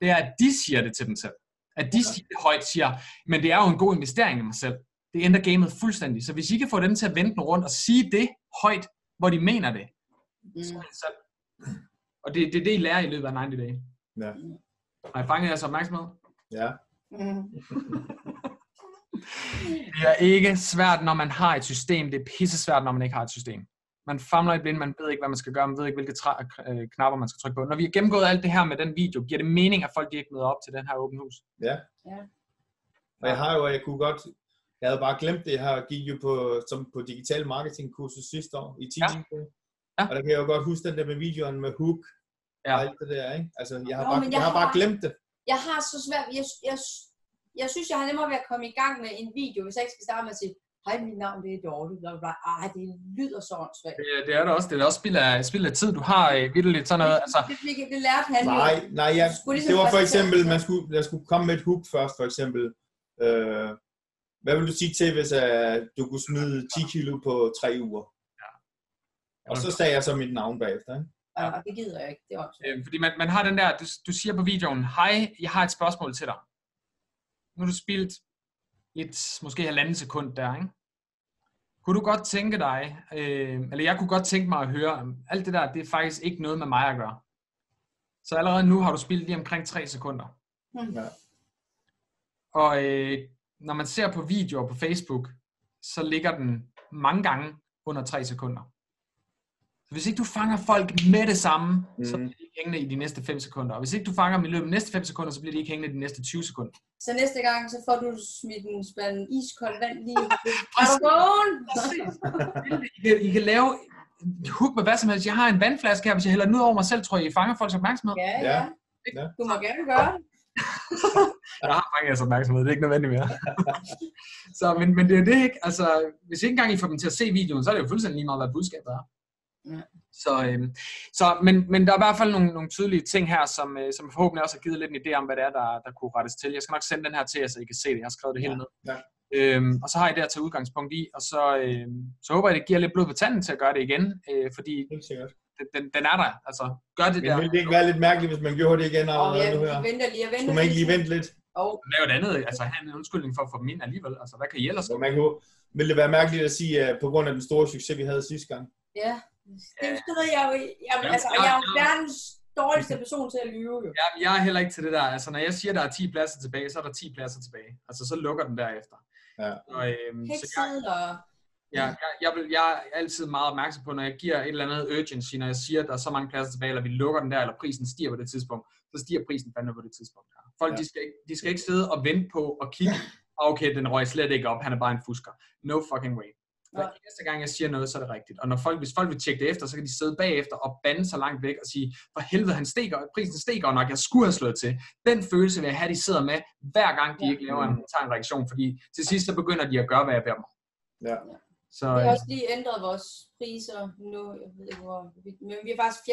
Det er, at de siger det til dem selv. At de siger det højt, siger, men det er jo en god investering i mig selv. Det ændrer gamet fuldstændig. Så hvis I kan få dem til at vende den rundt og sige det højt, hvor de mener det, så er det selv. Og det er det, I lærer i løbet af 90 dage. Ja. Har I fanget jeres opmærksomhed? Ja. Det er ikke svært, når man har et system. Det er pissesvært, når man ikke har et system. Man famler i blind, man ved ikke, hvad man skal gøre, man ved ikke, hvilke knapper man skal trykke på. Når vi har gennemgået alt det her med den video, giver det mening, at folk de ikke møder op til den her åbent hus? Ja. Og jeg havde bare glemt det her, gik jo på digital marketingkurset sidste år, i 10 timer. Ja. Og der kan jeg jo godt huske den der med videoen med hook, og alt det der, ikke? Altså, jeg har bare glemt det. Jeg har så svært, jeg synes, jeg har nemmere ved at komme i gang med en video, hvis jeg ikke skal starte med at sige, hej, mit navn, det er Dorte. Det lyder så åndssvagt. Det er det også. Det er også spild af tid. Du har vitterligt sådan noget. Altså... Det lærte han jo. Nej. Det var for eksempel, jeg skulle komme med et hook først, for eksempel. Hvad vil du sige til, hvis du kunne smide 10 kilo på 3 uger? Ja. Og så sagde jeg så mit navn bagefter. Ja. Det gider jeg ikke. Det er også. Fordi man har den der, du siger på videoen, hej, jeg har et spørgsmål til dig. Nu er du spildt måske 1,5 sekund der, ikke? Kunne du godt tænke dig, eller jeg kunne godt tænke mig at høre, alt det der, det er faktisk ikke noget med mig at gøre. Så allerede nu har du spildt lige omkring 3 sekunder. Ja. Og når man ser på videoer på Facebook, så ligger den mange gange under 3 sekunder. Så hvis ikke du fanger folk med det samme, så bliver de ikke hængende i de næste 5 sekunder. Og hvis ikke du fanger dem i løbet af de næste 5 sekunder, så bliver de ikke hængende i de næste 20 sekunder. Så næste gang, så får du smidt en spand iskold vand lige I kan lave hook med hvad som helst. Jeg har en vandflaske her, hvis jeg hælder den ud over mig selv, tror jeg, I fanger folks opmærksomhed. Ja. Du må gerne gøre det. Der har mange af opmærksomhed, det er ikke nødvendigt mere. Så, men det er det ikke. Altså, hvis ikke engang I får dem til at se videoen, så er det jo fuldstændig lige meget, hvad budskabet er. Ja. Men der er i hvert fald nogle tydelige ting her, som forhåbentlig også har givet lidt en idé om, hvad det er, der kunne rettes til. Jeg skal nok sende den her til jer, så I kan se det. Jeg har skrevet det hele ned. Ja. Og så har I det at tage udgangspunkt i, og så håber jeg, det giver lidt blod på tanden til at gøre det igen, fordi den er der. Altså, gør det men der. Ville det ikke være lidt mærkeligt, hvis man gjorde det igen? Skulle man ikke lige vente lidt? Lave et andet, altså have en undskyldning for at få dem ind alligevel. Altså, hvad kan I ellers? Vil det være mærkeligt at sige, på grund af den store succes, vi havde sidste gang? Ja. Det stod jeg er jo verdens dårligste person til at lyve. Jeg er heller ikke til det der. Altså, når jeg siger, at der er 10 pladser tilbage, så er der 10 pladser tilbage. Altså, så lukker den derefter. Ja. Jeg er altid meget opmærksom på, når jeg giver et eller andet urgency, når jeg siger, at der er så mange pladser tilbage, eller vi lukker den der, eller prisen stiger på det tidspunkt, så stiger prisen fandme på det tidspunkt. Folk, de skal ikke sidde og vente på og kigge, okay, den røg slet ikke op, han er bare en fusker. No fucking way. Hver eneste gang jeg siger noget, så er det rigtigt. Og når hvis folk vil tjekke det efter, så kan de sidde bagefter og bande så langt væk og sige, for helvede, prisen stiger nok, jeg skulle have slået til. Den følelse vil jeg have, de sidder med, hver gang de ikke laver en reaktion, fordi til sidst så begynder de at gøre, hvad jeg beder mig. Ja. Så, vi har også lige ændret vores priser nu, jeg ved ikke hvor, men vi har faktisk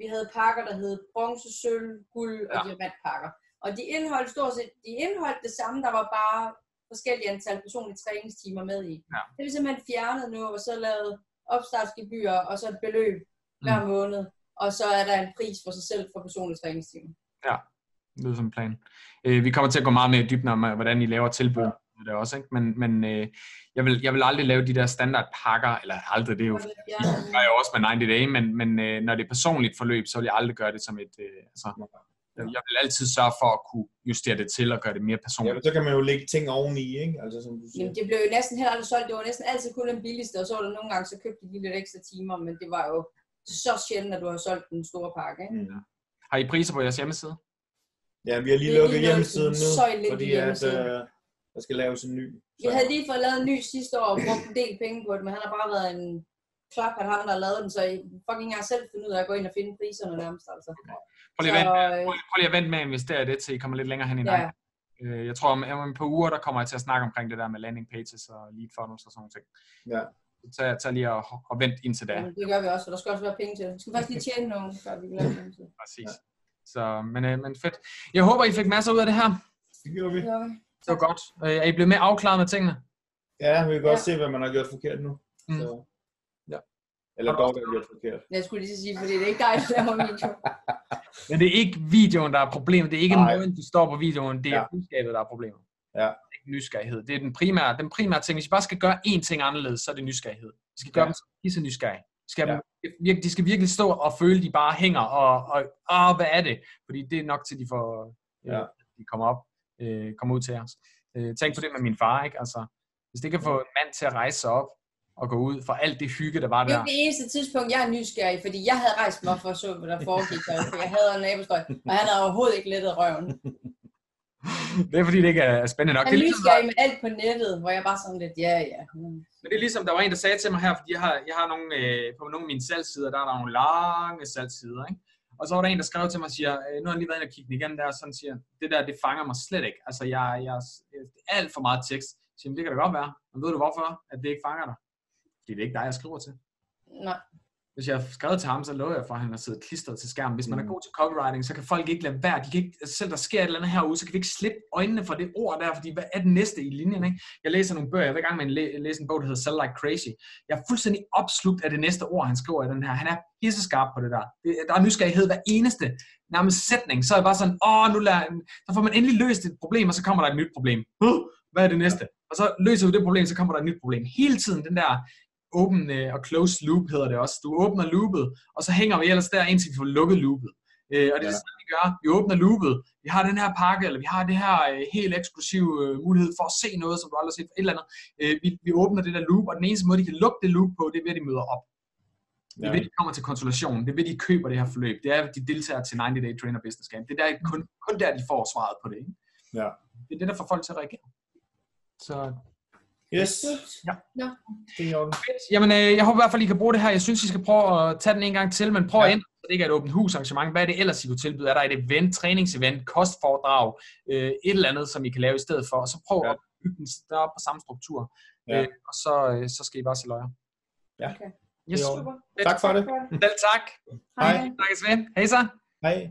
vi havde pakker, der hed bronze, sølv, guld og diamantpakker. Og de indeholdt stort set, det samme, der var bare forskellige antal personlige træningstimer med i. Ja. Det er vi simpelthen fjernet nu, og så lavet opstartsgebyrer, og så et beløb hver måned, og så er der en pris for sig selv for personlige træningstimer. Ja, det er som en plan. Vi kommer til at gå meget mere i dybden om, hvordan I laver tilbud. Det også, ikke? Men jeg vil aldrig lave de der standardpakker, eller aldrig, det er jo gør jeg også med 90 Day, men når det er personligt forløb, så vil jeg aldrig gøre det som et... Jeg vil altid sørge for at kunne justere det til og gøre det mere personligt. Ja, så kan man jo lægge ting oveni, ikke? Altså, som du siger. Jamen, det blev jo næsten heller aldrig solgt. Det var næsten altid kun den billigste, og så var der nogle gange, så købte de lidt ekstra timer, men det var jo så sjældent, at du har solgt den store pakke, ikke? Ja. Har I priser på jeres hjemmeside? Ja, vi har lige lukket hjemmesiden nu, fordi der skal laves en ny. Så. Jeg havde lige fået lavet en ny sidste år og brugt en del penge på det, men han har bare været en klap af ham, der har lavet den, så jeg fucking ikke selv finde ud af at gå ind og finde priserne nærmest. Altså. Okay. Prøv lige at vente med at investere i det, til I kommer lidt længere hen i dag. Jeg tror, om et par uger, der kommer jeg til at snakke omkring det der med landing pages og lead funnels og sådan noget ting. Ja. Så jeg tager lige og vent indtil da. Det gør vi også, og der skal også være penge til det. Vi skal faktisk lige tjene nogen, før vi laver penge til. Præcis. Ja. Så, men fedt. Jeg håber, I fik masser ud af det her. Det gjorde vi. Det var godt. Er I blevet mere afklaret med tingene? Ja, vi kan godt se, hvad man har gjort forkert nu. Så. Ja. Eller dog, hvad man har gjort forkert. Jeg skulle lige sige, fordi det er ikke dig, der laver video. Men det er ikke videoen, der er problemet. Det er ikke måden, du står på videoen. Det er budskabet, der er problemet. Ja. Det er ikke nysgerrighed. Det er den primære ting. Hvis vi bare skal gøre én ting anderledes, så er det nysgerrighed. Vi skal gøre dem så nysgerrige. De skal virkelig stå og føle, de bare hænger. Og hvad er det? Fordi det er nok til, de kommer op. Kommer ud til os. Tænk på det med min far, ikke? Altså, hvis det kan få en mand til at rejse sig op og gå ud for alt det hygge, der var der. Det er det eneste tidspunkt, jeg er nysgerrig, fordi jeg havde rejst mig for at se, hvad der foregik. For jeg havde en naboskøj, og han havde overhovedet ikke lettet røven. Det er fordi, det ikke er spændende nok. Jeg er nysgerrig med alt på nettet, hvor jeg bare sådan lidt, Men det er ligesom, der var en, der sagde til mig her, fordi jeg har nogle, på nogle af mine salgsider, der er der nogle lange salgsider, ikke? Og så var der en, der skrev til mig og siger, nu har jeg lige været inde og kigge den igen der, og sådan siger, det der, det fanger mig slet ikke. Altså, jeg alt for meget tekst. Jeg siger, det kan da godt være. Men ved du hvorfor, at det ikke fanger dig? Fordi det er ikke dig, jeg skriver til. Nej. Hvis jeg skrev til ham, så lover jeg for, at han har siddet klistret til skærmen. Hvis man er god til copywriting, så kan folk ikke lade være. De kan ikke, selv der sker et eller andet herude, så kan vi ikke slippe øjnene fra det ord der, fordi hvad er det næste i linjen, ikke? Jeg læser nogle bøger. Jeg vil i gang med at læse en bog, der hedder Sell Like Crazy. Jeg er fuldstændig opslugt af det næste ord, han skriver i den her. Han er pisseskarp på det der. Der er nysgerrighed hver eneste nærmest sætning. Så er jeg bare sådan, så får man endelig løst et problem, og så kommer der et nyt problem. Hvad er det næste? Og så løser vi det problem, så kommer der et nyt problem. Hele tiden den der åben og close loop hedder det også. Du åbner loopet, og så hænger vi ellers der, indtil vi får lukket loopet. Og det er det, vi gør. Vi åbner loopet. Vi har den her pakke, eller vi har det her helt eksklusive mulighed for at se noget, som du aldrig har set for et eller andet. Vi åbner det der loop, og den eneste måde, de kan lukke det loop på, det er ved, at de møder op. Det er ved, de kommer til konsultationen. Det er ved, de køber det her forløb. Det er, de deltager til 90 Day Trainer Business Camp. Det er der, kun der, de får svaret på det. Ikke? Ja. Det er det, der får folk til at reagere. Så... Yes. Ja. Det er Jamen, jeg håber i hvert fald, I kan bruge det her. Jeg synes, I skal prøve at tage den en gang til, men prøv at ændre, så det ikke er et åbent hus arrangement. Hvad er det ellers, I kunne tilbyde? Er der et event, træningsevent, kostforedrag, et eller andet, som I kan lave i stedet for? Og så prøv at bygge den større på samme struktur. Ja. Og så skal I bare se løjer. Ja. Okay. Yes. Super. Tak for det. Selv tak. Hej. Takkes ved. Hej så. Hej.